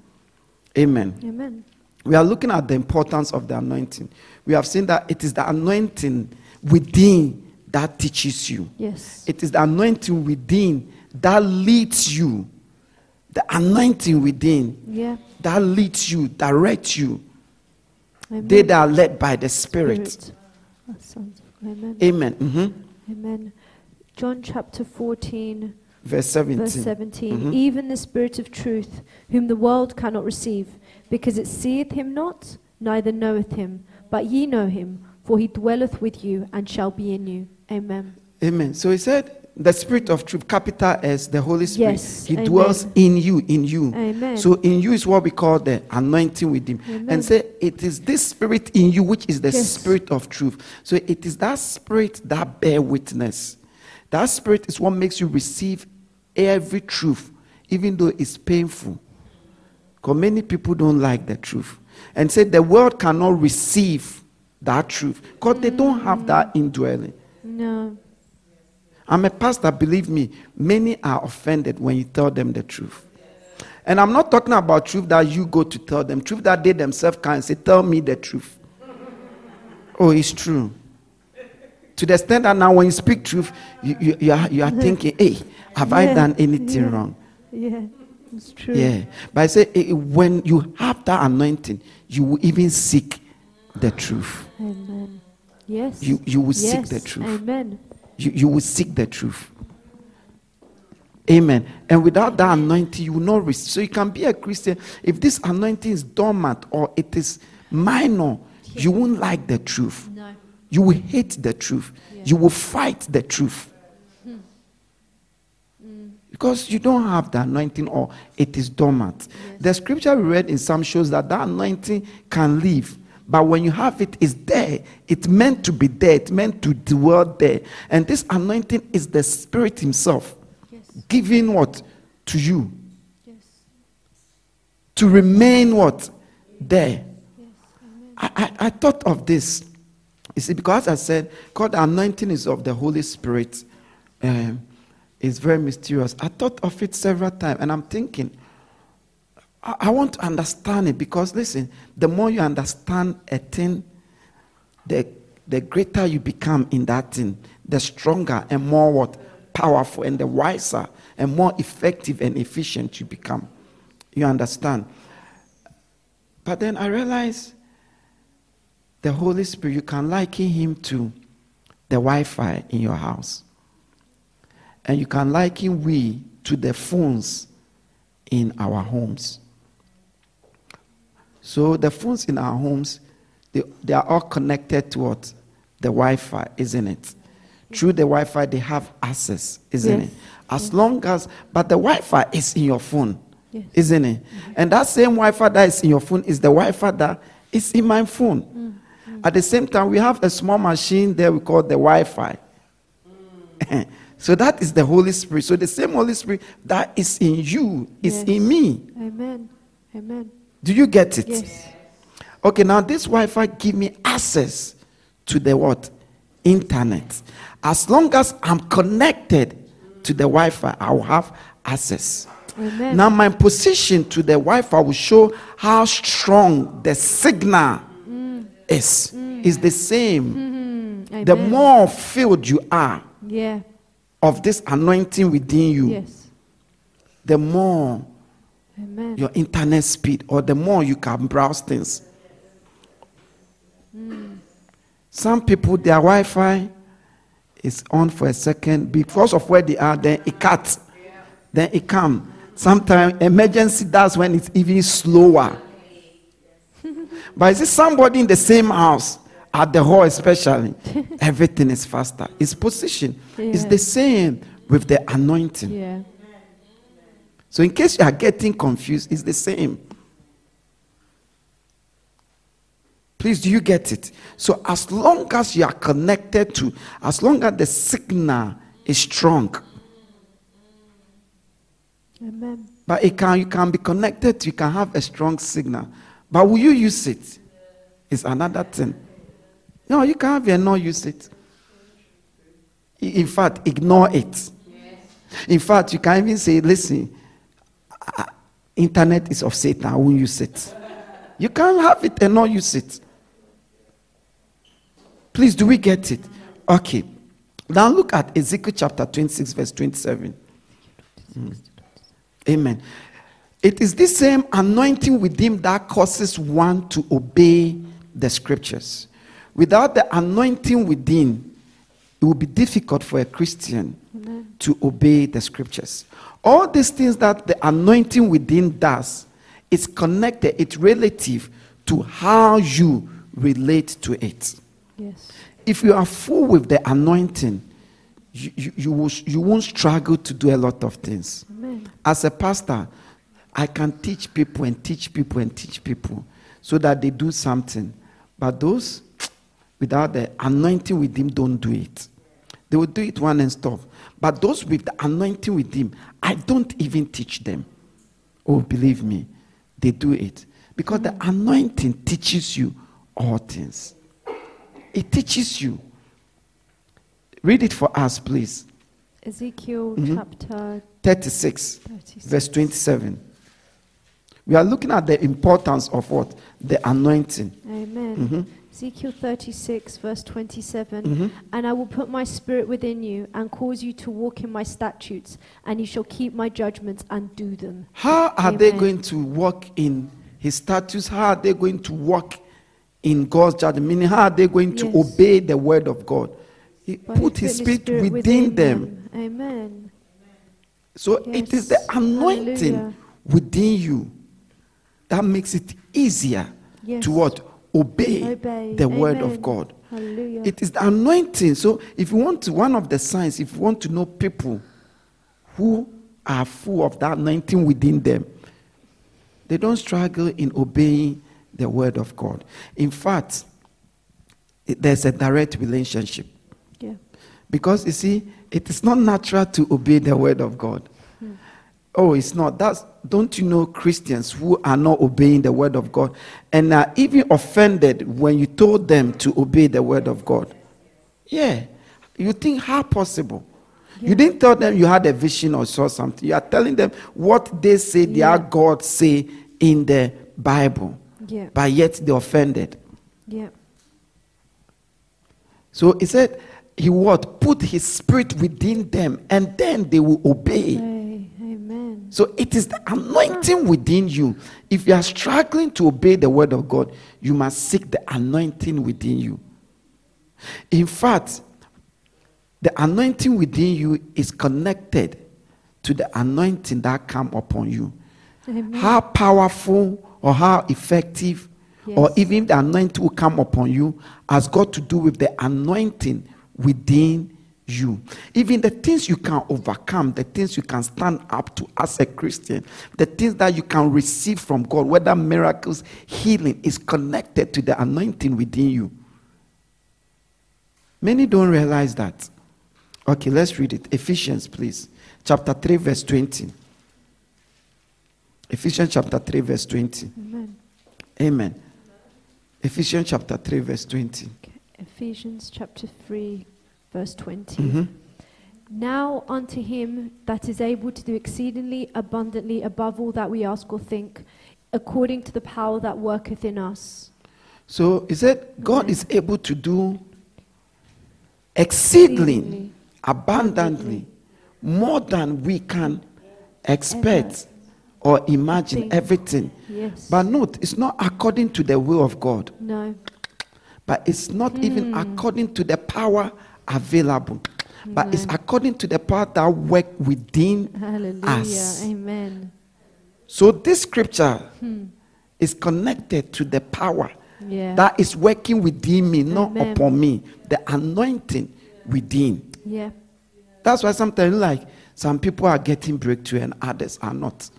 Amen. Amen. We are looking at the importance of the anointing. We have seen that it is the anointing within that teaches you. Yes. It is the anointing within that leads you. The anointing within that leads you, directs you. Amen. They that are led by the Spirit. That sounds, Amen. Mm-hmm. Amen. John chapter 14. Verse 17. Even the Spirit of truth, whom the world cannot receive, because it seeth him not, neither knoweth him. But ye know him, for he dwelleth with you and shall be in you. Amen. Amen. So he said, the Spirit of truth, capital S, the Holy Spirit, he dwells in you, Amen. So in you is what we call the anointing with him. Amen. And say, it is this Spirit in you, which is the Spirit of truth. So it is that Spirit that bear witness. That Spirit is what makes you receive every truth, even though it's painful, because many people don't like the truth and say the world cannot receive that truth because they don't have that indwelling. No. I'm a pastor, believe me, many are offended when you tell them the truth. And I'm not talking about truth that you go to tell them, truth that they themselves can say, tell me the truth. Oh, it's true. To the extent that now when you speak truth, you are thinking, hey, have I done anything wrong? Yeah, it's true. Yeah, but I say, when you have that anointing, you will even seek the truth. Amen. Yes. You will seek the truth. Amen. You will seek the truth. Amen. And without that anointing, you will not receive. So you can be a Christian. If this anointing is dormant or it is minor, you won't like the truth. No. You will hate the truth. Yeah. You will fight the truth. Because you don't have the anointing or it is dormant. Yes. The scripture we read in Psalm shows that that anointing can live. But when you have it, it's there. It's meant to be there. It's meant to dwell there. And this anointing is the Spirit himself. Giving what? To you. Yes. To remain what? There. Yes. I thought of this. You see, because I said, God, the anointing is of the Holy Spirit. It's very mysterious. I thought of it several times, and I'm thinking, I want to understand it, because listen, the more you understand a thing, the greater you become in that thing, the stronger and more what? Powerful, and the wiser and more effective and efficient you become. You understand? But then I realized the Holy Spirit, you can liken him to the Wi-Fi in your house. And you can liken we to the phones in our homes. So the phones in our homes, they are all connected to what? The Wi-Fi, isn't it? Through the Wi-Fi, they have access, isn't it? As long as, but the Wi-Fi is in your phone, isn't it? Mm-hmm. And that same Wi-Fi that is in your phone is the Wi-Fi that is in my phone. Mm-hmm. At the same time, we have a small machine there we call the Wi-Fi. Mm. So that is the Holy Spirit. So the same Holy Spirit that is in you is in me. Amen. Amen. Do you get it? Yes. Okay, now this Wi-Fi give me access to the what? Internet. As long as I'm connected to the Wi-Fi, I will have access. Amen. Now my position to the Wi-Fi will show how strong the signal is. Mm. It's the same. Mm-hmm. The more filled you are of this anointing within you, the more your internet speed, or the more you can browse things. Mm. Some people, their Wi-Fi is on for a second. Because of where they are, then it cuts. Then it comes. Sometimes emergency, that's when it's even slower. But is it somebody in the same house, at the hall especially, everything is faster. Its position is the same with the anointing. Yeah. So in case you are getting confused, it's the same. Please, do you get it? So as long as you are connected to, as long as the signal is strong. Amen. But you can be connected, you can have a strong signal. But will you use it? It's another thing. No, you can't have not use it. In fact, ignore it. In fact, you can even say, listen, internet is of Satan, I won't use it. You can't have it and not use it. Please, do we get it? Okay. Now look at Ezekiel chapter 26, verse 27. Amen. It is this same anointing within that causes one to obey the scriptures. Without the anointing within, it will be difficult for a Christian to obey the scriptures. All these things that the anointing within does, it's connected, it's relative to how you relate to it. Yes. If you are full with the anointing, you won't struggle to do a lot of things. Amen. As a pastor, I can teach people and teach people and teach people so that they do something. But those without the anointing with them don't do it. They will do it one and stop. But those with the anointing with them, I don't even teach them. Oh, believe me, they do it. Because the anointing teaches you all things. It teaches you. Read it for us, please. Ezekiel chapter 36, verse 27. We are looking at the importance of what? The anointing. Amen. Mm-hmm. Ezekiel 36, verse 27. Mm-hmm. And I will put my spirit within you and cause you to walk in my statutes, and you shall keep my judgments and do them. How are they going to walk in his statutes? How are they going to walk in God's judgment? Meaning, how are they going to obey the word of God? He put his spirit within them. Amen. So it is the anointing within you that makes it easier to what? Obey the word of God. Hallelujah. It is the anointing. So if you want to, one of the signs, if you want to know people who are full of that anointing within them, they don't struggle in obeying the word of God. In fact, there's a direct relationship. Yeah. Because you see, it is not natural to obey the word of God. Oh, it's not. Don't you know Christians who are not obeying the word of God and are even offended when you told them to obey the word of God? Yeah. You think, how possible? Yeah. You didn't tell them you had a vision or saw something. You are telling them what they say their God say in the Bible. Yeah. But yet they offended. Yeah. So he said, he what? Put his spirit within them and then they will obey. Right. So it is the anointing within you. If you are struggling to obey the word of God, you must seek the anointing within you. In fact, the anointing within you is connected to the anointing that comes upon you. Amen. How powerful or how effective or even the anointing will come upon you has got to do with the anointing within you. Even the things you can overcome, the things you can stand up to as a Christian, the things that you can receive from God, whether miracles, healing, is connected to the anointing within you. Many don't realize that. Okay, let's read it. Ephesians, please. Chapter 3, verse 20. Ephesians chapter 3, verse 20. Amen. Amen. Ephesians chapter 3, verse 20. Okay. Ephesians chapter 3. Verse 20. Mm-hmm. Now unto him that is able to do exceedingly abundantly above all that we ask or think, according to the power that worketh in us. So he said, God is able to do exceedingly, abundantly, more than we can expect or imagine, everything. Yes. But note, it's not according to the will of God. No. But it's not even according to the power available, but it's according to the power that work within us. Amen. So this scripture is connected to the power that is working within me, not upon me. The anointing within. Yeah. That's why sometimes like some people are getting breakthrough and others are not,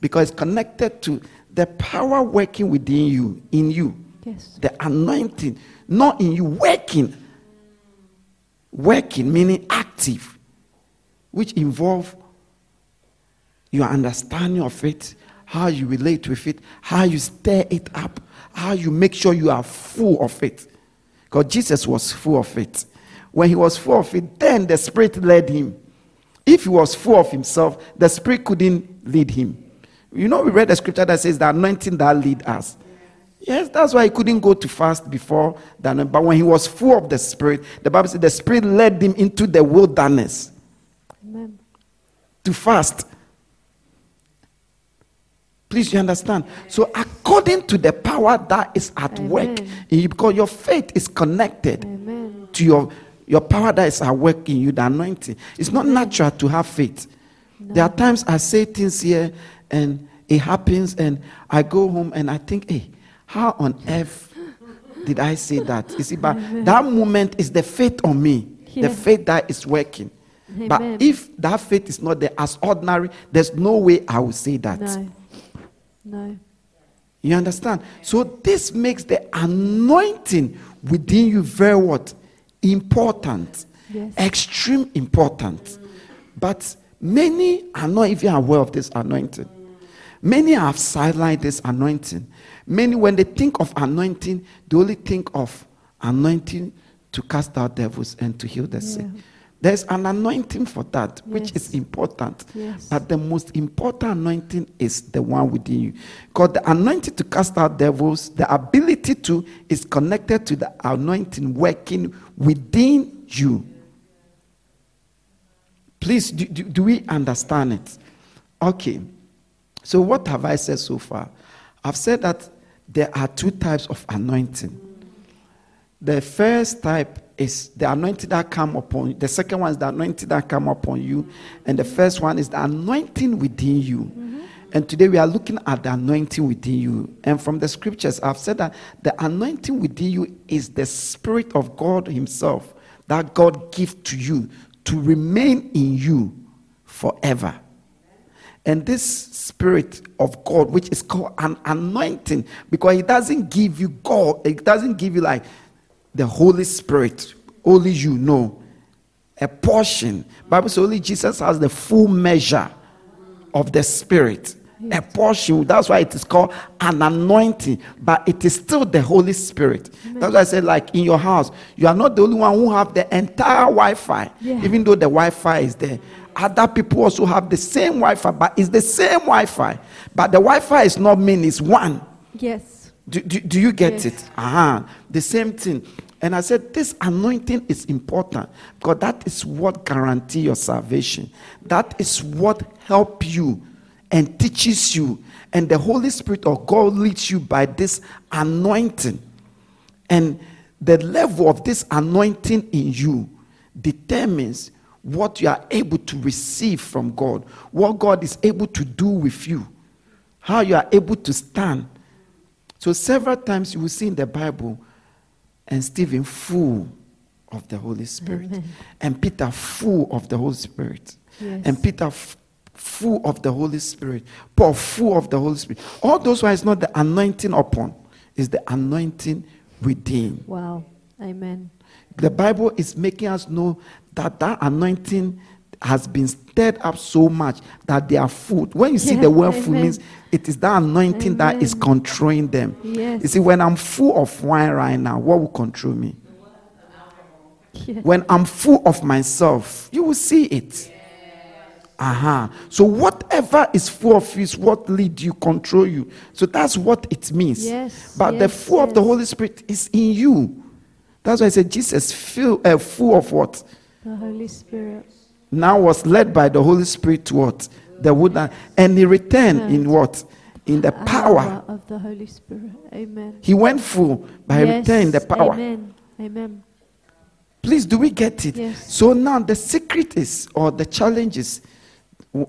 because it's connected to the power working within you, in you. Yes. The anointing, not in you, working. Working, meaning active, which involve your understanding of it, how you relate with it, how you stir it up, how you make sure you are full of it. Because Jesus was full of it. When he was full of it, then the Spirit led him. If he was full of himself, the Spirit couldn't lead him. You know, we read the scripture that says the anointing that leads us. Yes, that's why he couldn't go to fast before that. But when he was full of the Spirit, the Bible said the Spirit led him into the wilderness to fast. Please, you understand? So according to the power that is at work, because your faith is connected to your power that is at work in you, the anointing. It's not natural to have faith. No. There are times I say things here and it happens and I go home and I think, hey, how on earth did I say that? You see, but that moment is the faith on me, the faith that is working. Amen. But if that faith is not there as ordinary, there's no way I will say that. No. You understand? So this makes the anointing within you very what? Important. Yes. Extreme important. But many are not even aware of this anointing. Many have sidelined this anointing. Many, when they think of anointing, they only think of anointing to cast out devils and to heal the sick. There's an anointing for that, yes, which is important. Yes. But the most important anointing is the one within you. Because the anointing to cast out devils, the ability to, is connected to the anointing working within you. Please, do we understand it? Okay. So what have I said so far? I've said that there are two types of anointing. The first type is the anointing that come upon you. The second one is the anointing that come upon you. And the first one is the anointing within you. Mm-hmm. And today we are looking at the anointing within you. And from the scriptures, I've said that the anointing within you is the Spirit of God himself that God gives to you to remain in you forever. And this Spirit of God, which is called an anointing, because it doesn't give you God, it doesn't give you like the Holy Spirit, only you know, a portion. Bible says only Jesus has the full measure of the Spirit, yes, a portion. That's why it is called an anointing, but it is still the Holy Spirit. Amen. That's why I said, like in your house, you are not the only one who have the entire Wi-Fi, yeah, even though the Wi-Fi is there. Other people also have the same Wi-Fi, but it's the same Wi-Fi. But the Wi-Fi is not many, it's one. Yes. Do you get, yes, it? The same thing. And I said, this anointing is important because that is what guarantees your salvation. That is what helps you and teaches you. And the Holy Spirit of God leads you by this anointing. And the level of this anointing in you determines what you are able to receive from God, what God is able to do with you, how you are able to stand. So several times you will see in the Bible, and Stephen full of the Holy Spirit, amen, and Peter full of the Holy Spirit, yes, and Peter full of the Holy Spirit, Paul full of the Holy Spirit. All those ones, not the anointing upon, is the anointing within. Wow, amen. The Bible is making us know that that anointing has been stirred up so much that they are full. When you see, yeah, the word full, means it is that anointing, amen, that is controlling them. Yes. You see, when I'm full of wine right now, what will control me? Yeah. When I'm full of myself, you will see it. So whatever is full of you is what leads you, control you. So that's what it means. Yes. But the full of the Holy Spirit is in you. That's why I said Jesus full of what? The Holy Spirit. Now was led by the Holy Spirit to what? The woman. And he returned in what? In the power of the Holy Spirit. Amen. He went full, but he returned in the power. Amen. Amen. Please, do we get it? Yes. So now the secret is, or the challenge is,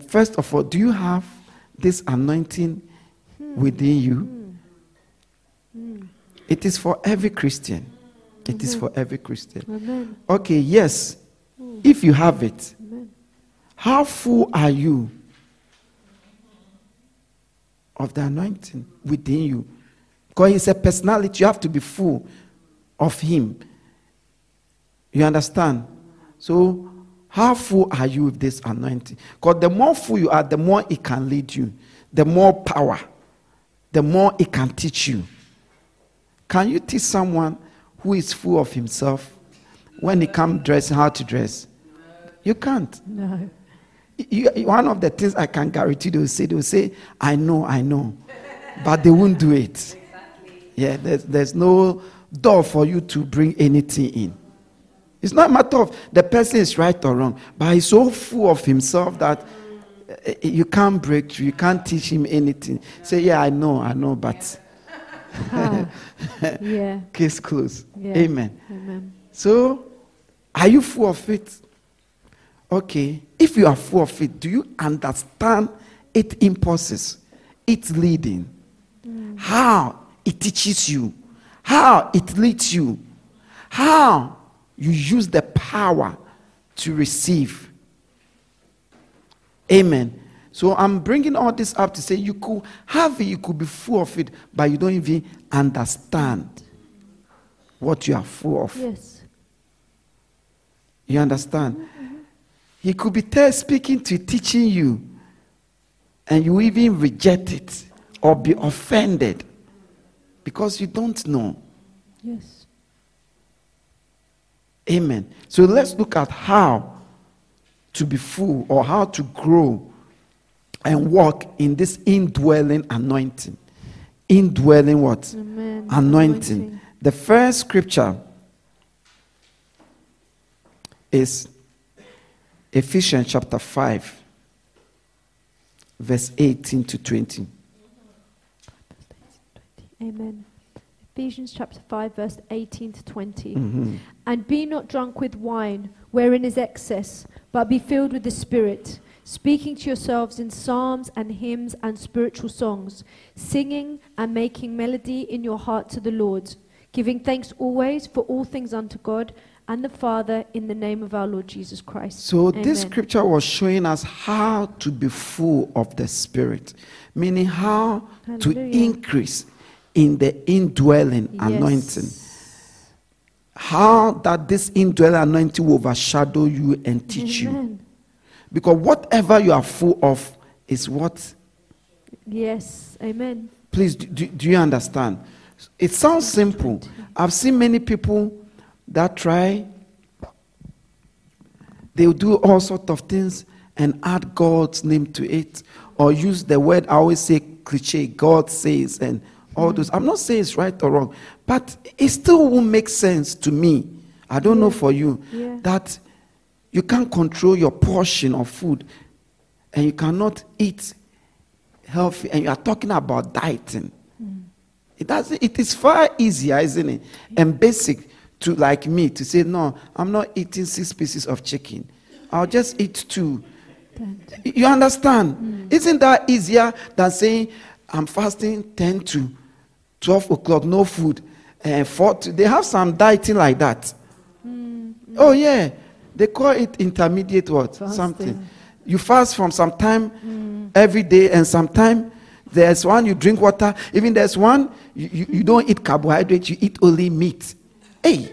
first of all, do you have this anointing within you? It is for every Christian. It is for every Christian. Amen. Okay, yes. If you have it, amen, how full are you of the anointing within you? Because he's a personality, you have to be full of him. You understand? So, how full are you with this anointing? Because the more full you are, the more it can lead you. The more power, the more it can teach you. Can you teach someone who is full of himself when he comes dressing how to dress? You can't. No. One of the things I can guarantee, they will say, I know. But they won't do it. Exactly. Yeah, there's no door for you to bring anything in. It's not a matter of the person is right or wrong, but he's so full of himself that you can't break through, you can't teach him anything. Say, yeah, I know, but... yeah. Case closed. Yeah. Amen. So, are you full of it? Okay. If you are full of it, do you understand its impulses, its leading, how it teaches you, how it leads you, how you use the power to receive? Amen. So I'm bringing all this up to say you could have it, you could be full of it, but you don't even understand what you are full of. Yes. You understand? Mm-hmm. He could be speaking to, teaching you, and you even reject it or be offended because you don't know. Yes. Amen. So let's look at how to be full, or how to grow and walk in this indwelling anointing. Indwelling what? Amen. Anointing. The first scripture is Ephesians chapter 5, verse 18 to 20. Amen. Ephesians chapter 5, verse 18 to 20. Mm-hmm. And be not drunk with wine, wherein is excess, but be filled with the Spirit, speaking to yourselves in psalms and hymns and spiritual songs, singing and making melody in your heart to the Lord, giving thanks always for all things unto God and the Father in the name of our Lord Jesus Christ. So Amen. This scripture was showing us how to be full of the Spirit, meaning how Hallelujah. To increase in the indwelling yes. anointing. How that this indwelling anointing will overshadow you and teach Amen. You. Because whatever you are full of is what? Yes, amen. Please, do you understand? It sounds simple. I've seen many people that try, they'll do all sorts of things and add God's name to it, or use the word, I always say cliche, God says, and all those. I'm not saying it's right or wrong, but it still won't make sense to me. I don't know for you, that you can't control your portion of food and you cannot eat healthy, and you are talking about dieting. It is far easier, isn't it? And basic to, like me, to say, no, I'm not eating 6 pieces of chicken. I'll just eat 2. You understand? Isn't that easier than saying, I'm fasting 10 to 12 o'clock, no food. They have some dieting like that. Oh, yeah. They call it intermediate what? Fasting. Something. You fast from some time every day, and sometime there's one you drink water. Even there's one you don't eat carbohydrates, you eat only meat. Hey!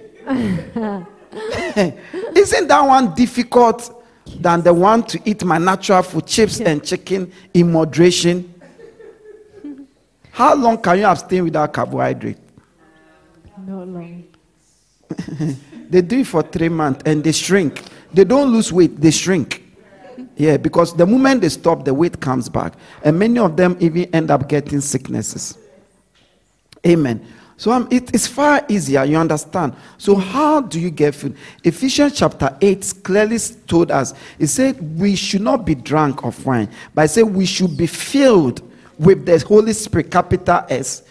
Isn't that one difficult than the one to eat my natural food, chips and chicken in moderation? How long can you abstain without carbohydrate? Not long. They do it for 3 months and they shrink. They don't lose weight, they shrink. Yeah, because the moment they stop, the weight comes back. And many of them even end up getting sicknesses. Amen. So it's far easier, you understand. So how do you get food? Ephesians chapter 8 clearly told us, it said we should not be drunk of wine, but it said we should be filled with the Holy Spirit, capital S,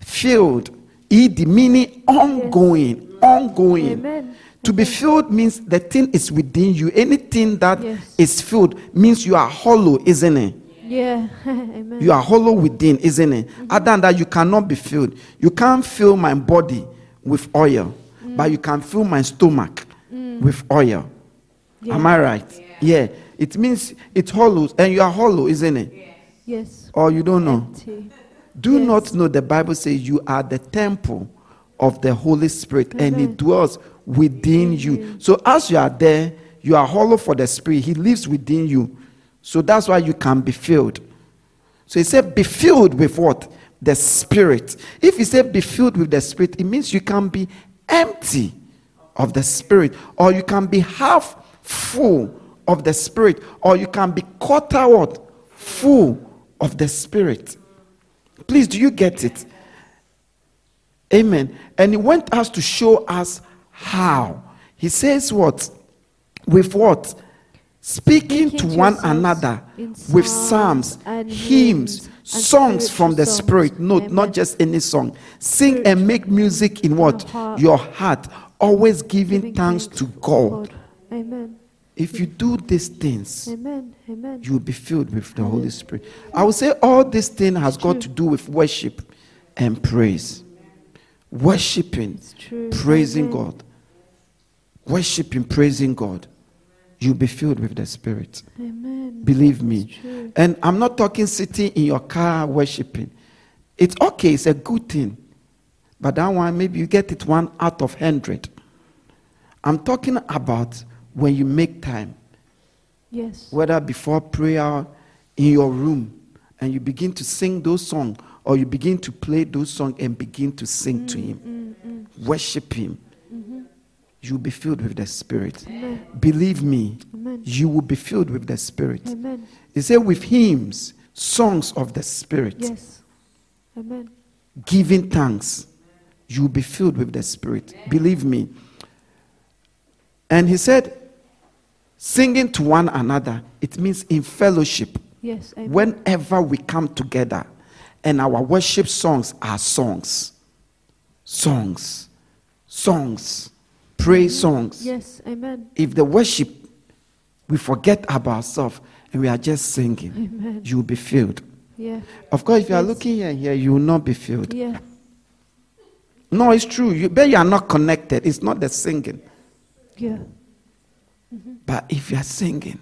filled. It meaning ongoing. Amen. To be filled means the thing is within you. Anything that is filled means you are hollow, isn't it? Yeah. Amen. You are hollow within, isn't it? Other than that, you cannot be filled. You can't fill my body with oil, but you can fill my stomach with oil. Yeah. Am I right? Yeah. It means it hollows, and you are hollow, isn't it? Yes. Or you don't know. Empty. Do not know, the Bible says you are the temple of the Holy Spirit and it dwells within you. So as you are there, you are hollow for the Spirit. He lives within you. So that's why you can be filled. So he said, be filled with what? The Spirit. If he said be filled with the Spirit, it means you can be empty of the Spirit, or you can be half full of the Spirit, or you can be quarter what? Full of the Spirit. Please, do you get it? Amen. And he went us to show us how. He says what? With what? Speaking to one another with psalms, hymns, songs from the Spirit. Note, not just any song. Sing and make music in what? Your heart. Always giving thanks to God. Amen. If you do these things, you will be filled with the Holy Spirit. I would say all this thing has got to do with worship and praise. Worshiping, praising God. Worshiping, praising God. You'll be filled with the Spirit. Amen. Believe me. And I'm not talking sitting in your car worshiping. It's okay, it's a good thing. But that one, maybe you get it 1 out of 100. I'm talking about when you make time. Yes. Whether before prayer, in your room, and you begin to sing those songs, or you begin to play those songs and begin to sing to Him. Worship Him. you will be filled with the Spirit. Amen. Believe me, amen, you will be filled with the Spirit. Amen. He said, with hymns, songs of the Spirit. Yes. Amen. Giving thanks, you will be filled with the Spirit. Amen. Believe me. And he said, singing to one another, it means in fellowship. Yes. Amen. Whenever we come together and our worship songs are songs. Praise songs. Yes, amen. If the worship, we forget about ourselves and we are just singing, amen, you will be filled. Yeah. Of course, if you are looking here, you will not be filled. Yeah. No, it's true. But you are not connected. It's not the singing. Yeah. Mm-hmm. But if you are singing,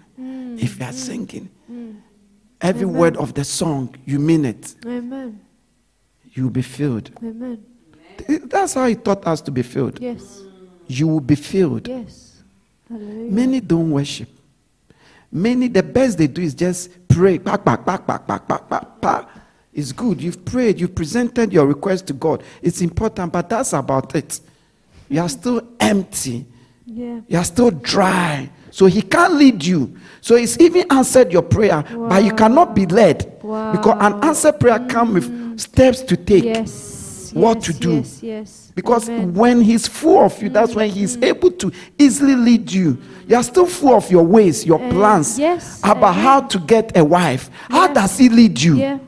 every amen word of the song, you mean it. Amen. You will be filled. Amen. That's how he taught us to be filled. Yes. You will be filled. Yes. Hallelujah. Many don't worship. Many, the best they do is just pray. It's good. You've prayed. You've presented your request to God. It's important, but that's about it. You are still empty. Yeah. You are still dry. So he can't lead you. So he's even answered your prayer, wow, but you cannot be led. Wow. Because an answered prayer comes with steps to take. Yes. What to do. Yes, yes. Because amen when he's full of you, that's when he's able to easily lead you. You are still full of your ways, your plans, yes, about how to get a wife. Yeah. How does he lead you? Yeah.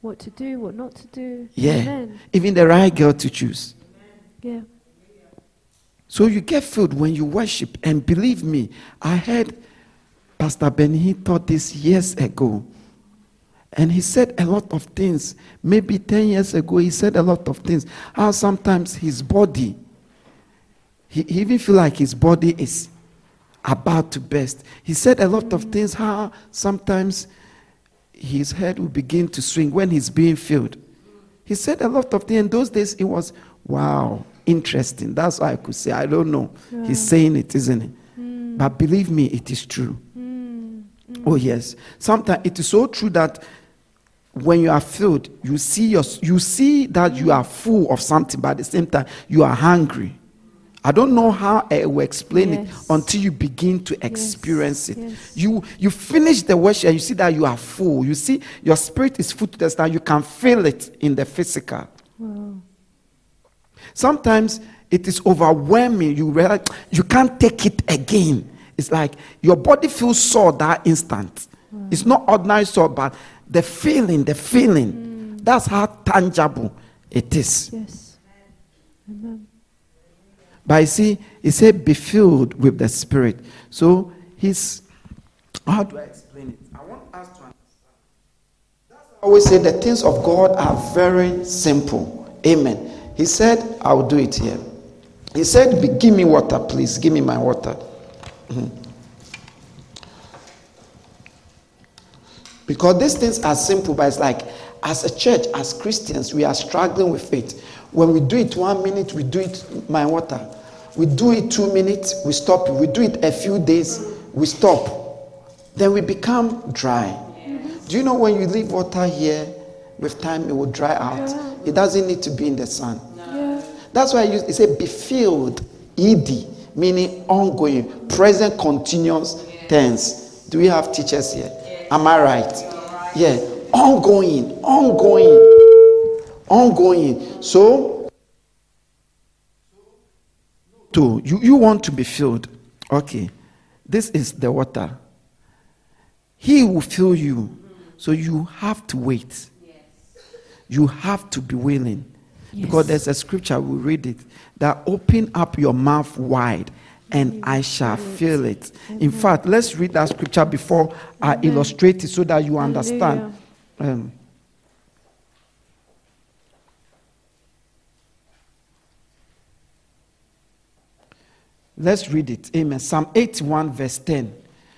What to do, what not to do. Yeah. Amen. Even the right girl to choose. Yeah. So you get filled when you worship. And believe me, I heard Pastor Benny taught this years ago. And he said a lot of things. Maybe 10 years ago, he said a lot of things. How sometimes his body, he even feel like his body is about to burst. He said a lot of things. How sometimes his head will begin to swing when he's being filled. He said a lot of things. In those days, it was, wow, interesting. That's why I could say, I don't know. Yeah. He's saying it, isn't it? Mm. But believe me, it is true. Mm. Mm. Oh, yes. Sometimes it is so true that when you are filled, you see that you are full of something, but at the same time, you are hungry. I don't know how I will explain it until you begin to experience it. Yes. You finish the worship and you see that you are full. You see, your spirit is full to the extent you can feel it in the physical. Wow. Sometimes it is overwhelming. You realize you can't take it again. It's like your body feels sore that instant. Wow. It's not ordinary sore, but the feeling, that's how tangible it is. Yes. Amen. But you see, he said, be filled with the Spirit. So, how do I explain it? I want us to understand. That's why I always say the things of God are very simple. Amen. He said, I'll do it here. He said, give me water, please. Give me my water. Because these things are simple, but it's like, as a church, as Christians, we are struggling with it. When we do it 1 minute, we do it, my water. We do it 2 minutes, we stop. We do it a few days, we stop. Then we become dry. Yes. Do you know when you leave water here, with time it will dry out. Yeah. It doesn't need to be in the sun. No. Yeah. That's why it says, be filled, ed, meaning ongoing, present continuous tense. Do we have teachers here? Am I right? Yeah. Ongoing. So you want to be filled. Okay. This is the water. He will fill you. So you have to wait. You have to be willing. Yes. Because there's a scripture, we'll read it, that open up your mouth wide and I shall feel it. Amen. In fact, let's read that scripture before I illustrate it so that you understand. Let's read it. Amen. Psalm 81 verse 10.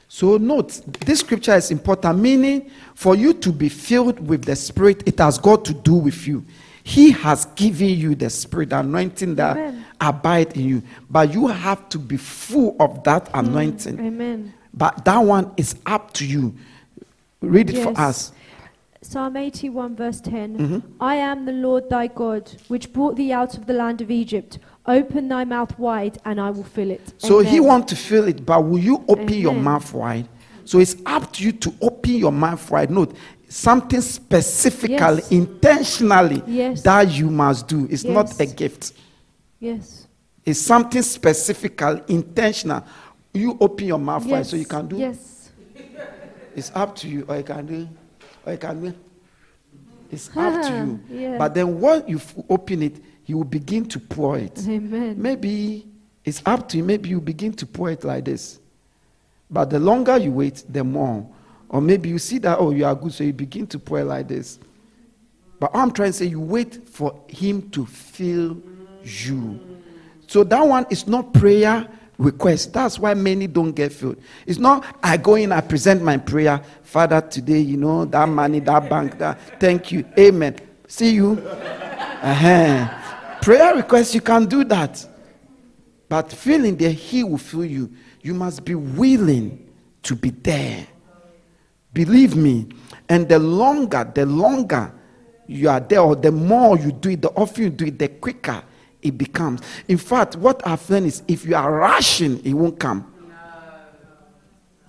So note, this scripture is important, meaning for you to be filled with the Spirit, it has got to do with you. He has given you the Spirit, the anointing that abides in you. But you have to be full of that anointing. Amen. But that one is up to you. Read it for us. Psalm 81 verse 10, I am the Lord thy God, which brought thee out of the land of Egypt. Open thy mouth wide and I will fill it. So Amen. He wants to fill it, but will you open your mouth wide? So it's up to you to open your mouth wide. Note, something specifically, intentionally that you must do. It's not a gift. It's something specifical, intentional. You open your mouth wide so you can do. It's up to you. Or you can do. Or you can do. It's up to you. But then once you open it, you will begin to pour it. Amen. Maybe it's up to you. Maybe you begin to pour it like this. But the longer you wait, the more. Or maybe you see that, oh, you are good, so you begin to pour it like this. But I'm trying to say you wait for him to fill you. So that one is not prayer request. That's why many don't get filled. It's not, I go in, I present my prayer. Father, today, you know, that money, that bank, that, thank you. Amen. See you. Prayer request, you can do that. But feeling there, he will fill you. You must be willing to be there. Believe me. And the longer you are there, or the more you do it, the often you do it, the quicker it becomes. In fact, what I've learned is if you are rushing, it won't come.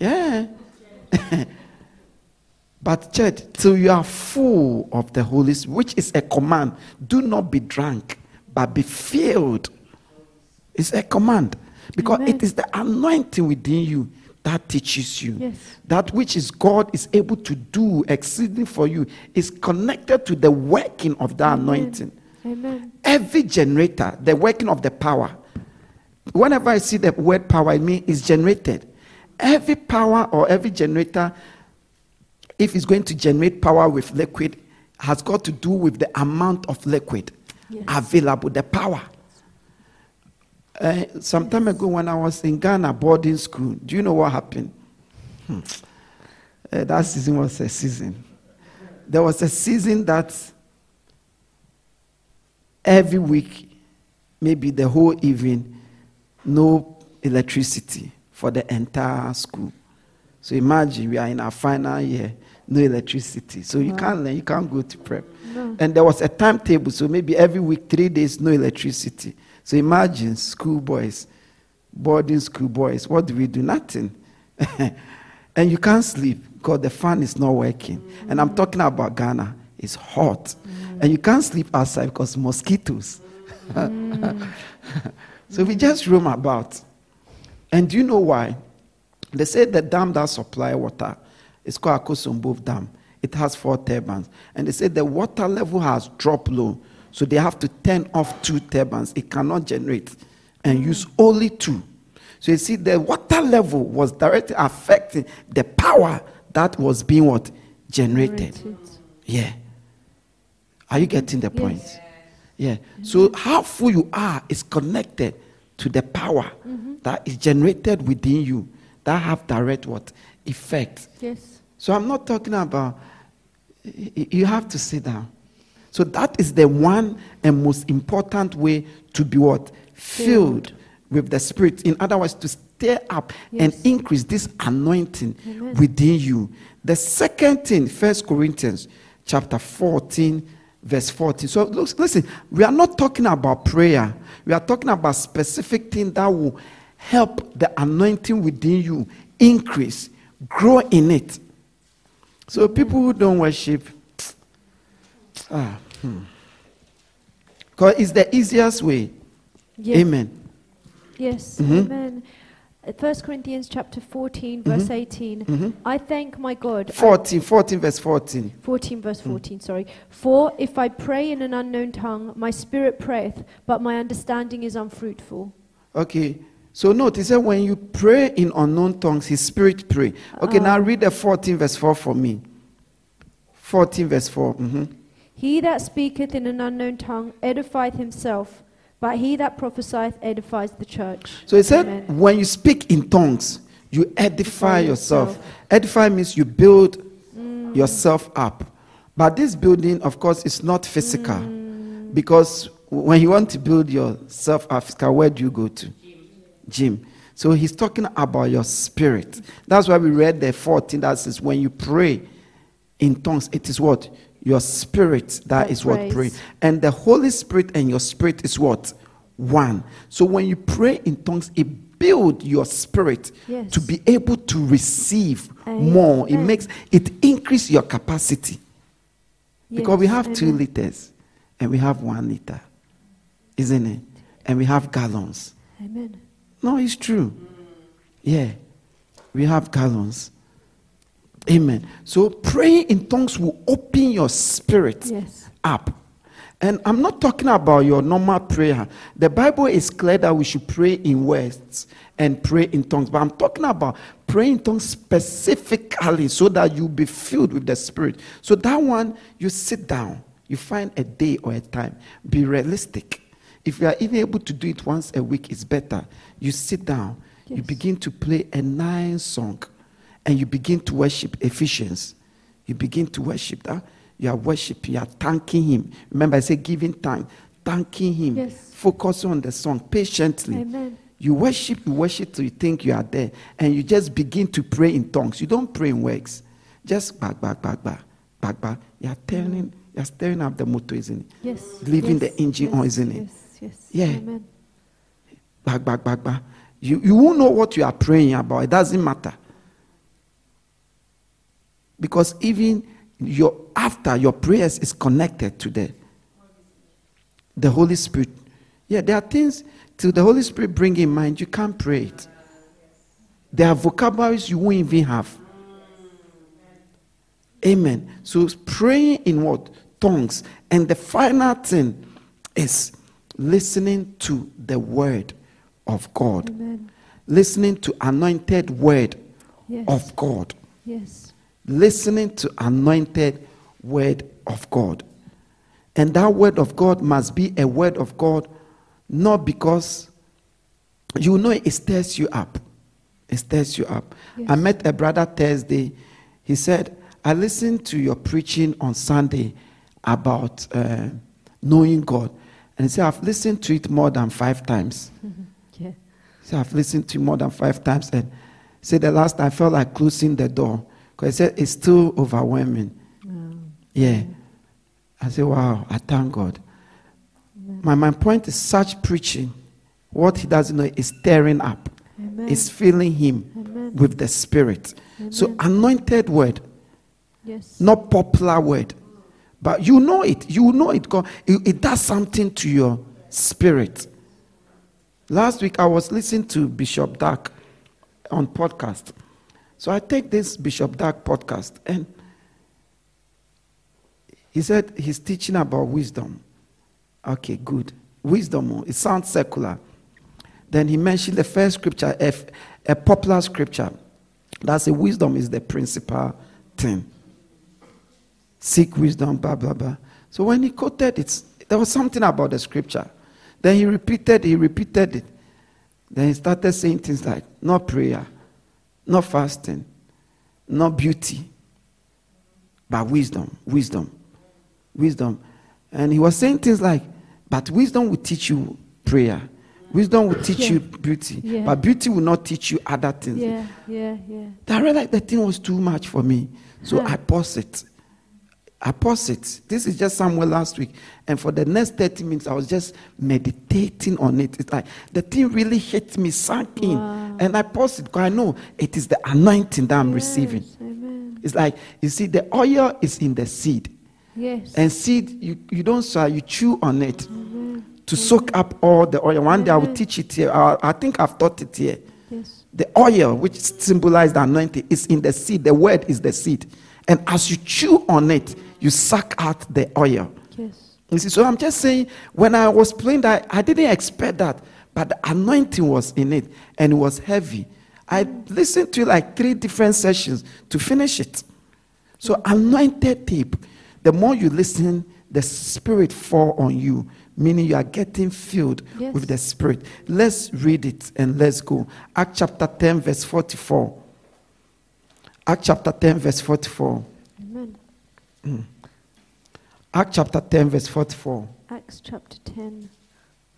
But church, till you are full of the Holy Spirit, which is a command, do not be drunk, but be filled. It's a command. Because it is the anointing within you that teaches you. That which is God is able to do exceeding for you is connected to the working of the anointing. Every generator, the working of the power. Whenever I see the word power, I mean it's generated. Every power or every generator, if it's going to generate power with liquid, has got to do with the amount of liquid available, the power. Some time ago when I was in Ghana boarding school, do you know what happened? That season was a season. There was a season that every week, maybe the whole evening, no electricity for the entire school. So imagine we are in our final year, no electricity. So you can't learn, you can't go to prep. And there was a timetable, so maybe every week, 3 days, no electricity. So imagine schoolboys, boarding schoolboys, what do we do? Nothing. And you can't sleep because the fan is not working. And I'm talking about Ghana, it's hot. And you can't sleep outside because mosquitoes. So we just roam about. And do you know why? They say the dam that supply water is called Akosombo Dam. It has 4 turbines. And they say the water level has dropped low. So they have to turn off 2 turbines. It cannot generate and use only 2. So you see, the water level was directly affecting the power that was being what? Generated. Yeah. Are you getting the point? Yeah. So how full you are is connected to the power that is generated within you that have direct what? Effect. So I'm not talking about, you have to sit down. So that is the one and most important way to be what? Filled with the Spirit. In other words, to stir up and increase this anointing within you. The second thing, 1 Corinthians chapter 14, verse 14. So listen, we are not talking about prayer. We are talking about specific thing that will help the anointing within you increase, grow in it. So people who don't worship, because it's the easiest way. Amen. Amen. 1 Corinthians chapter 14, verse 18. I thank my God. 14 verse 14, sorry. For if I pray in an unknown tongue, my spirit prayeth, but my understanding is unfruitful. Okay. So note, he said when you pray in unknown tongues, his spirit pray. Okay, now read the 14 verse 4 for me. 14 verse 4. He that speaketh in an unknown tongue edifieth himself, but he that prophesieth edifies the church. So he said, when you speak in tongues, you edify yourself. Edify means you build yourself up. But this building, of course, is not physical. Because when you want to build yourself up, where do you go to? Gym. So he's talking about your spirit. That's why we read the 14, that says, when you pray in tongues, it is what? Your spirit. That is what praying. And the Holy Spirit and your spirit is what? One. So when you pray in tongues, it builds your spirit to be able to receive more. It makes it increase your capacity. Because we have 2 liters and we have 1 liter. Isn't it? And we have gallons. Amen. No, it's true. Yeah. We have gallons. Amen. So praying in tongues will open your spirit up. And I'm not talking about your normal prayer. The Bible is clear that we should pray in words and pray in tongues. But I'm talking about praying in tongues specifically so that you'll be filled with the Spirit. So that one, you sit down. You find a day or a time. Be realistic. If you are even able to do it once a week, it's better. You sit down. Yes. You begin to play a nice song. And you begin to worship Ephesians. You begin to worship that. You are worshiping. You are thanking him. Remember, I said giving thanks. Thanking him. Yes. Focus on the song patiently. Amen. You worship till you think you are there. And you just begin to pray in tongues. You don't pray in words. Just back. You are turning. You are stirring up the motor, isn't it? Yes. Leaving the engine on, isn't it? Yes. Yeah. Amen. Back. You won't know what you are praying about. It doesn't matter. Because even your prayers is connected to the Holy Spirit. Yeah, there are things till the Holy Spirit bring in mind, you can't pray it. There are vocabularies you won't even have. Amen. So praying in what? Tongues. And the final thing is listening to the word of God. Amen. Listening to anointed word of God. Yes. Listening to anointed word of God. And that word of God must be a word of God, not because you know it stirs you up. It stirs you up. Yes. I met a brother Thursday. He said, I listened to your preaching on Sunday about knowing God. And he said, I've listened to it more than 5 times. Yeah. He said, I've listened to it more than 5 times. And he said, the last time I felt like closing the door. Because I said, it's still overwhelming. Wow. Yeah. I said, wow, I thank God. Amen. My point is such preaching, what he doesn't know is stirring up. Amen. It's filling him with the Spirit. Amen. So anointed word. Yes. Not popular word. But you know it. You know it. God, it does something to your spirit. Last week, I was listening to Bishop Dark on podcast. So I take this Bishop Dark podcast, and he said he's teaching about wisdom. Okay, good. Wisdom, it sounds secular. Then he mentioned the first scripture, a popular scripture. That's a wisdom is the principal thing. Seek wisdom, blah, blah, blah. So when he quoted it, there was something about the scripture. Then he repeated it. Then he started saying things like, no prayer. Not fasting, not beauty, but wisdom. And he was saying things like, but wisdom will teach you prayer. Wisdom will teach you beauty. Yeah. But beauty will not teach you other things. Yeah. I realized the thing was too much for me. So I paused it. This is just somewhere last week. And for the next 30 minutes, I was just meditating on it. It's like the thing really hit me, sank in. And I paused it because I know it is the anointing that I'm receiving. Amen. It's like, you see, the oil is in the seed. Yes. And seed, you don't sow, you chew on it to soak up all the oil. One day I will teach it here. I think I've taught it here. Yes. The oil, which symbolizes the anointing, is in the seed. The word is the seed. And as you chew on it, you suck out the oil. Yes. You see, so I'm just saying, when I was playing that, I didn't expect that. But the anointing was in it, and it was heavy. I listened to like 3 different sessions to finish it. So anointed tape, the more you listen, the Spirit fall on you, meaning you are getting filled with the Spirit. Let's read it and let's go. Acts chapter 10, verse 44. Acts chapter 10, verse 44. Acts chapter 10, verse 44. Acts chapter 10,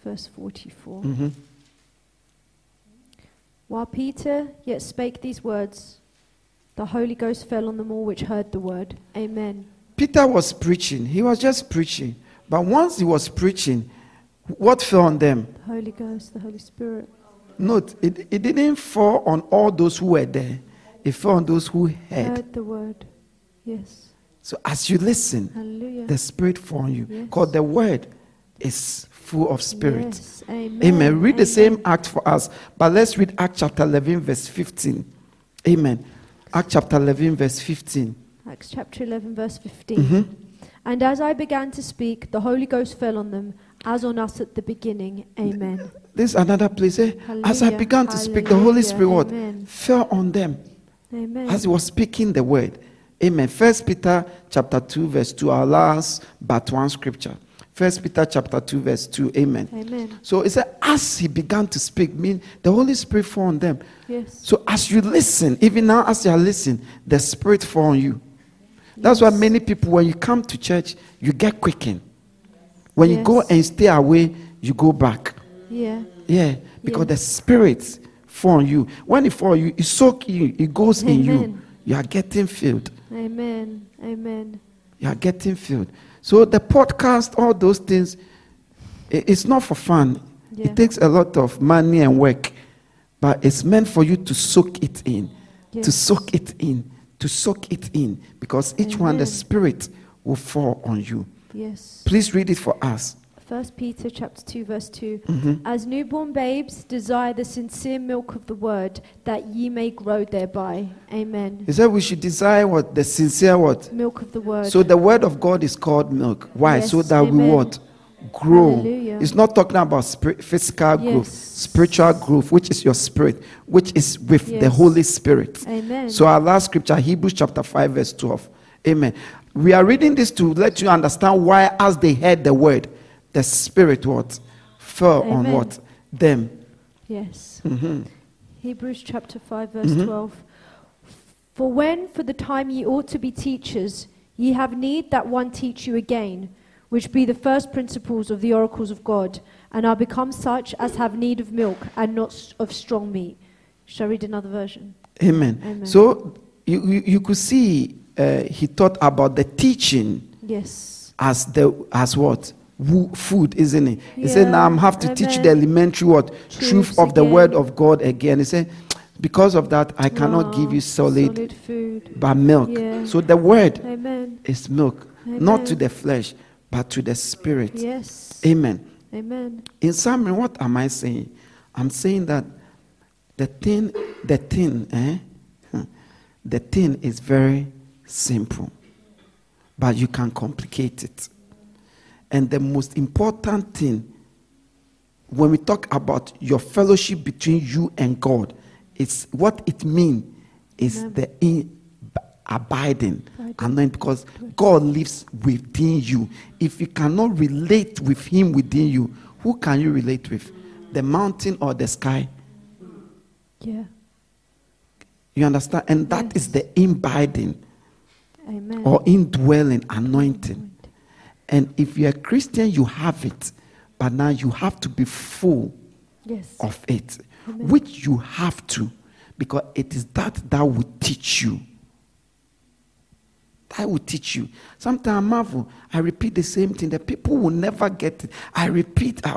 verse 44. Mm-hmm. While Peter yet spake these words, The Holy Ghost fell on them all which heard the word. Amen. Peter was preaching. He was just preaching. But once he was preaching, what fell on them? The Holy Ghost, the Holy Spirit. Note, it didn't fall on all those who were there. It fell on those who heard the word. Yes. So as you listen, hallelujah, the Spirit fell on you. Yes. Because the word is full of Spirit. Yes. Amen. Amen. Read the same act for us. But let's read Acts chapter 11 verse 15. Amen. Acts chapter 11 verse 15. Acts chapter 11 verse 15. Mm-hmm. And as I began to speak, the Holy Ghost fell on them, as on us at the beginning. Amen. This is another place. Eh? As I began to speak, the Holy Spirit word fell on them. Amen. As he was speaking the word. Amen. 1 Peter chapter 2 verse 2. Our last but one scripture. 1 Peter chapter 2 verse 2. Amen. Amen. So it said, as he began to speak, mean the Holy Spirit fell on them. Yes. So as you listen, even now as you are listening, the Spirit fell on you. That's why many people, when you come to church, you get quickened. When you go and stay away, you go back. Yeah. Yeah. Because the Spirit falls on you. When it falls on you, it soaks you. It goes in you. You are getting filled. Amen. Amen. You are getting filled. So the podcast, all those things, it's not for fun. Yeah. It takes a lot of money and work. But it's meant for you to soak it in. Yes. To soak it in. To soak it in. Because each one, the Spirit will fall on you. Yes. Please read it for us. 1 Peter chapter 2 verse 2. Mm-hmm. As newborn babes, desire the sincere milk of the word, that ye may grow thereby. Amen. He said we should desire what? The sincere what? Milk of the word. So the word of God is called milk. Why? Yes. So that we what? Grow. Hallelujah. It's not talking about physical growth, spiritual growth, which is your spirit, which is with the Holy Spirit. Amen. So our last scripture, Hebrews chapter 5 verse 12. Amen. We are reading this to let you understand why, as they heard the word, the Spirit what? Fell on what? Them. Yes. Mm-hmm. Hebrews chapter 5 verse 12. For when for the time ye ought to be teachers, ye have need that one teach you again, which be the first principles of the oracles of God, and are become such as have need of milk and not of strong meat. Shall I read another version? Amen. Amen. So you could see, he taught about the teaching as what? Food, isn't it? He said, now I have to teach the elementary truth of the word of God again. He said, because of that, I cannot give you solid food, but milk. Yeah. So the word is milk, not to the flesh, but to the Spirit. Yes. Amen. Amen. In summary, what am I saying? I'm saying that the thing is very simple, but you can complicate it. And the most important thing, when we talk about your fellowship between you and God, it's what it means is the abiding anointing, because God lives within you. If you cannot relate with Him within you, who can you relate with? The mountain or the sky? Yeah. You understand? And that is the imbibing. Amen. Or indwelling anointing. And if you're a Christian, you have it, but now you have to be full of it. Amen. Which you have to, because it is that will teach you. That will teach you. Sometimes I marvel, I repeat the same thing, the people will never get it. I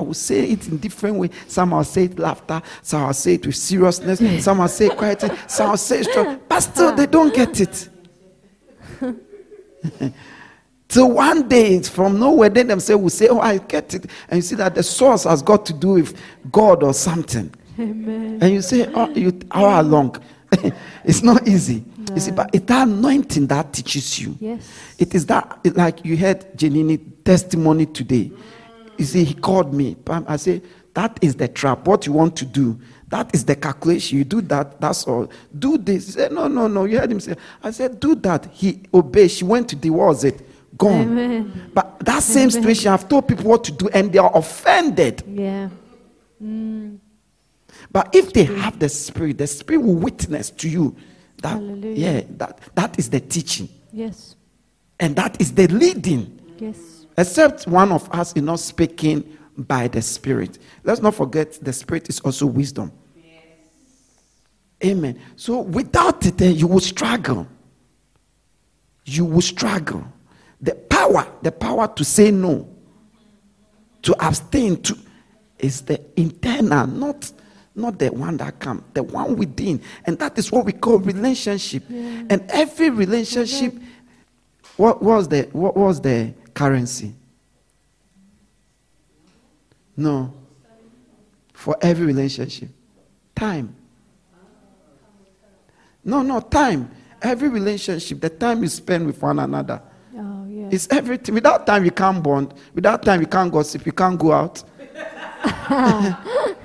will say it in different way. Some will say it laughter, some will say it with seriousness, some will say it quietly, some will say it strong, but still they don't get it. So one day, it's from nowhere, then themselves will say, oh, I get it. And you see that the source has got to do with God or something. Amen. And you say, oh, how long? It's not easy. No. You see, but it's that anointing that teaches you. Yes. It is that, like you heard Janini's testimony today. You see, he called me. I say, that is the trap. What you want to do. That is the calculation. You do that, that's all. Do this. He said, no. You heard him say, I said, do that. He obeyed. She went to the, what was it? Gone. Amen. But that same situation, I've told people what to do and they are offended. Yeah. Mm. But if they have the Spirit will witness to you. That, hallelujah. Yeah, that is the teaching. Yes. And that is the leading. Yes. Except one of us is not speaking by the Spirit. Let's not forget the Spirit is also wisdom. Yes. Amen. So without it, you will struggle. You will struggle. The power to say no, to abstain, to is the internal, not the one that comes, the one within. And that is what we call relationship. Yeah. And every relationship, what was the currency? No. For every relationship. Time. No, time. Every relationship, the time you spend with one another. Oh, yeah. It's everything. Without time, you can't bond. Without time, you can't gossip. You can't go out.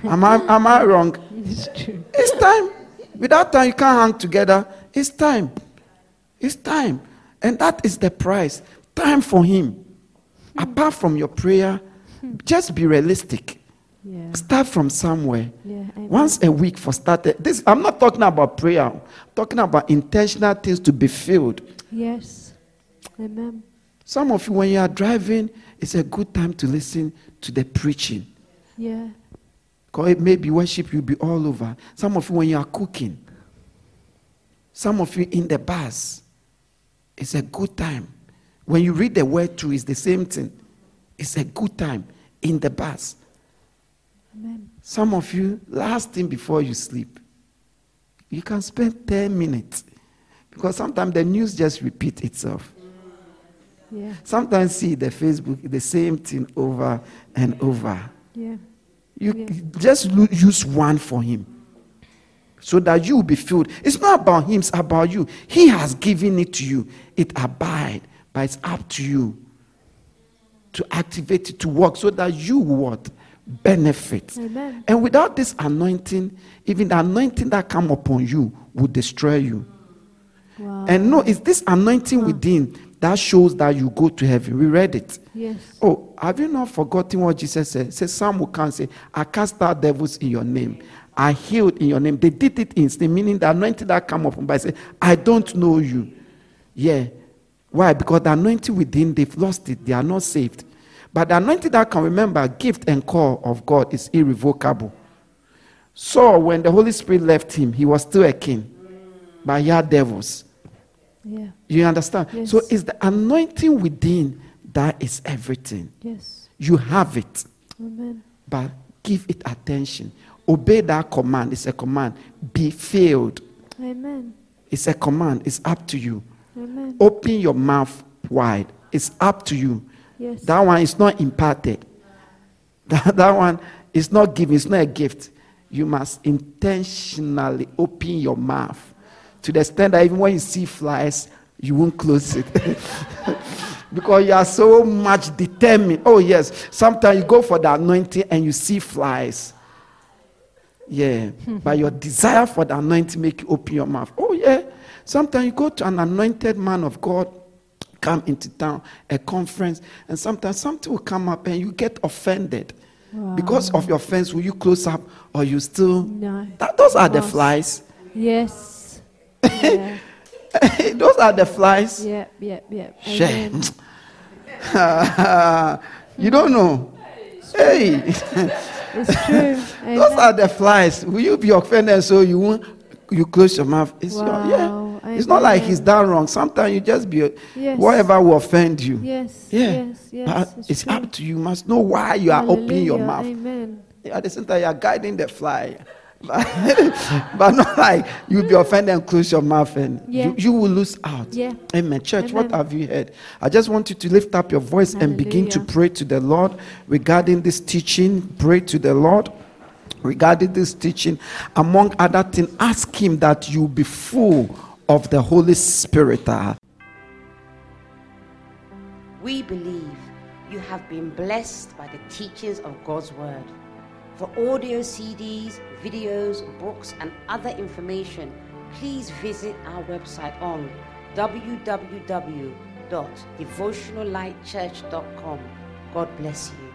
Am I wrong? It's true. It's time. Without time, you can't hang together. It's time. It's time. And that is the price. Time for him. Apart from your prayer, just be realistic. Yeah. Start from somewhere. Yeah, once a week for started. This, I'm not talking about prayer. I'm talking about intentional things to be filled. Yes. Amen. Some of you, when you are driving, it's a good time to listen to the preaching. Yeah. Because it may be worship, you'll be all over. Some of you, when you are cooking. Some of you in the bus. It's a good time. When you read the word too, it's the same thing. It's a good time in the bus. Amen. Some of you, last thing before you sleep, you can spend 10 minutes. Because sometimes the news just repeats itself. Yeah. Sometimes see the Facebook, the same thing over and over. Yeah. Just use one for him. So that you will be filled. It's not about him, it's about you. He has given it to you. It abides, but it's up to you to activate it, to work, so that you what? Benefit. Amen. And without this anointing, even the anointing that come upon you will destroy you. Wow. And no, it's this anointing within that shows that you go to heaven. We read it. Yes. Oh, have you not forgotten what Jesus said? Say, some will come and say, I cast out devils in your name. I healed in your name. They did it instantly, meaning the anointing that come upon by say, I don't know you. Yeah. Why? Because the anointing within, they've lost it. They are not saved. But the anointing that can remember, gift and call of God is irrevocable. So when the Holy Spirit left him, he was still a king. But he had devils. Yeah. You understand? Yes. So it's the anointing within that is everything. Yes. You have it. Amen. But give it attention. Obey that command. It's a command. Be filled. Amen. It's a command. It's up to you. Amen. Open your mouth wide. It's up to you. Yes. That one is not imparted. That one is not given. It's not a gift. You must intentionally open your mouth to the extent that even when you see flies, you won't close it. Because you are so much determined. Oh, yes. Sometimes you go for the anointing and you see flies. Yeah. But your desire for the anointing make you open your mouth. Oh, yeah. Sometimes you go to an anointed man of God, come into town, a conference, and sometimes something will come up and you get offended. Wow. Because of your offense, will you close up or you still? No. Those are the flies. Yes. Yeah. Those are the flies. Yep. Shame. You don't know. It's hey. It's true. Those are the flies. Will you be offended so you won't? You close your mouth. It's wow. Your, yeah. It's not like he's done wrong. Sometimes you just be whatever will offend you. Yes. Yeah. Yes, but it's up to you. You must know why you are opening your mouth. Amen. At the same time, you are guiding the fly. But not like you'll be offended and close your mouth and you will lose out. Yeah. Amen. Church, what have you heard? I just want you to lift up your voice and begin to pray to the Lord regarding this teaching. Pray to the Lord. Regarding this teaching, among other things, ask him that you be full of the Holy Spirit. We believe you have been blessed by the teachings of God's Word. For audio CDs, videos, books, and other information, please visit our website on www.devotionallightchurch.com. God bless you.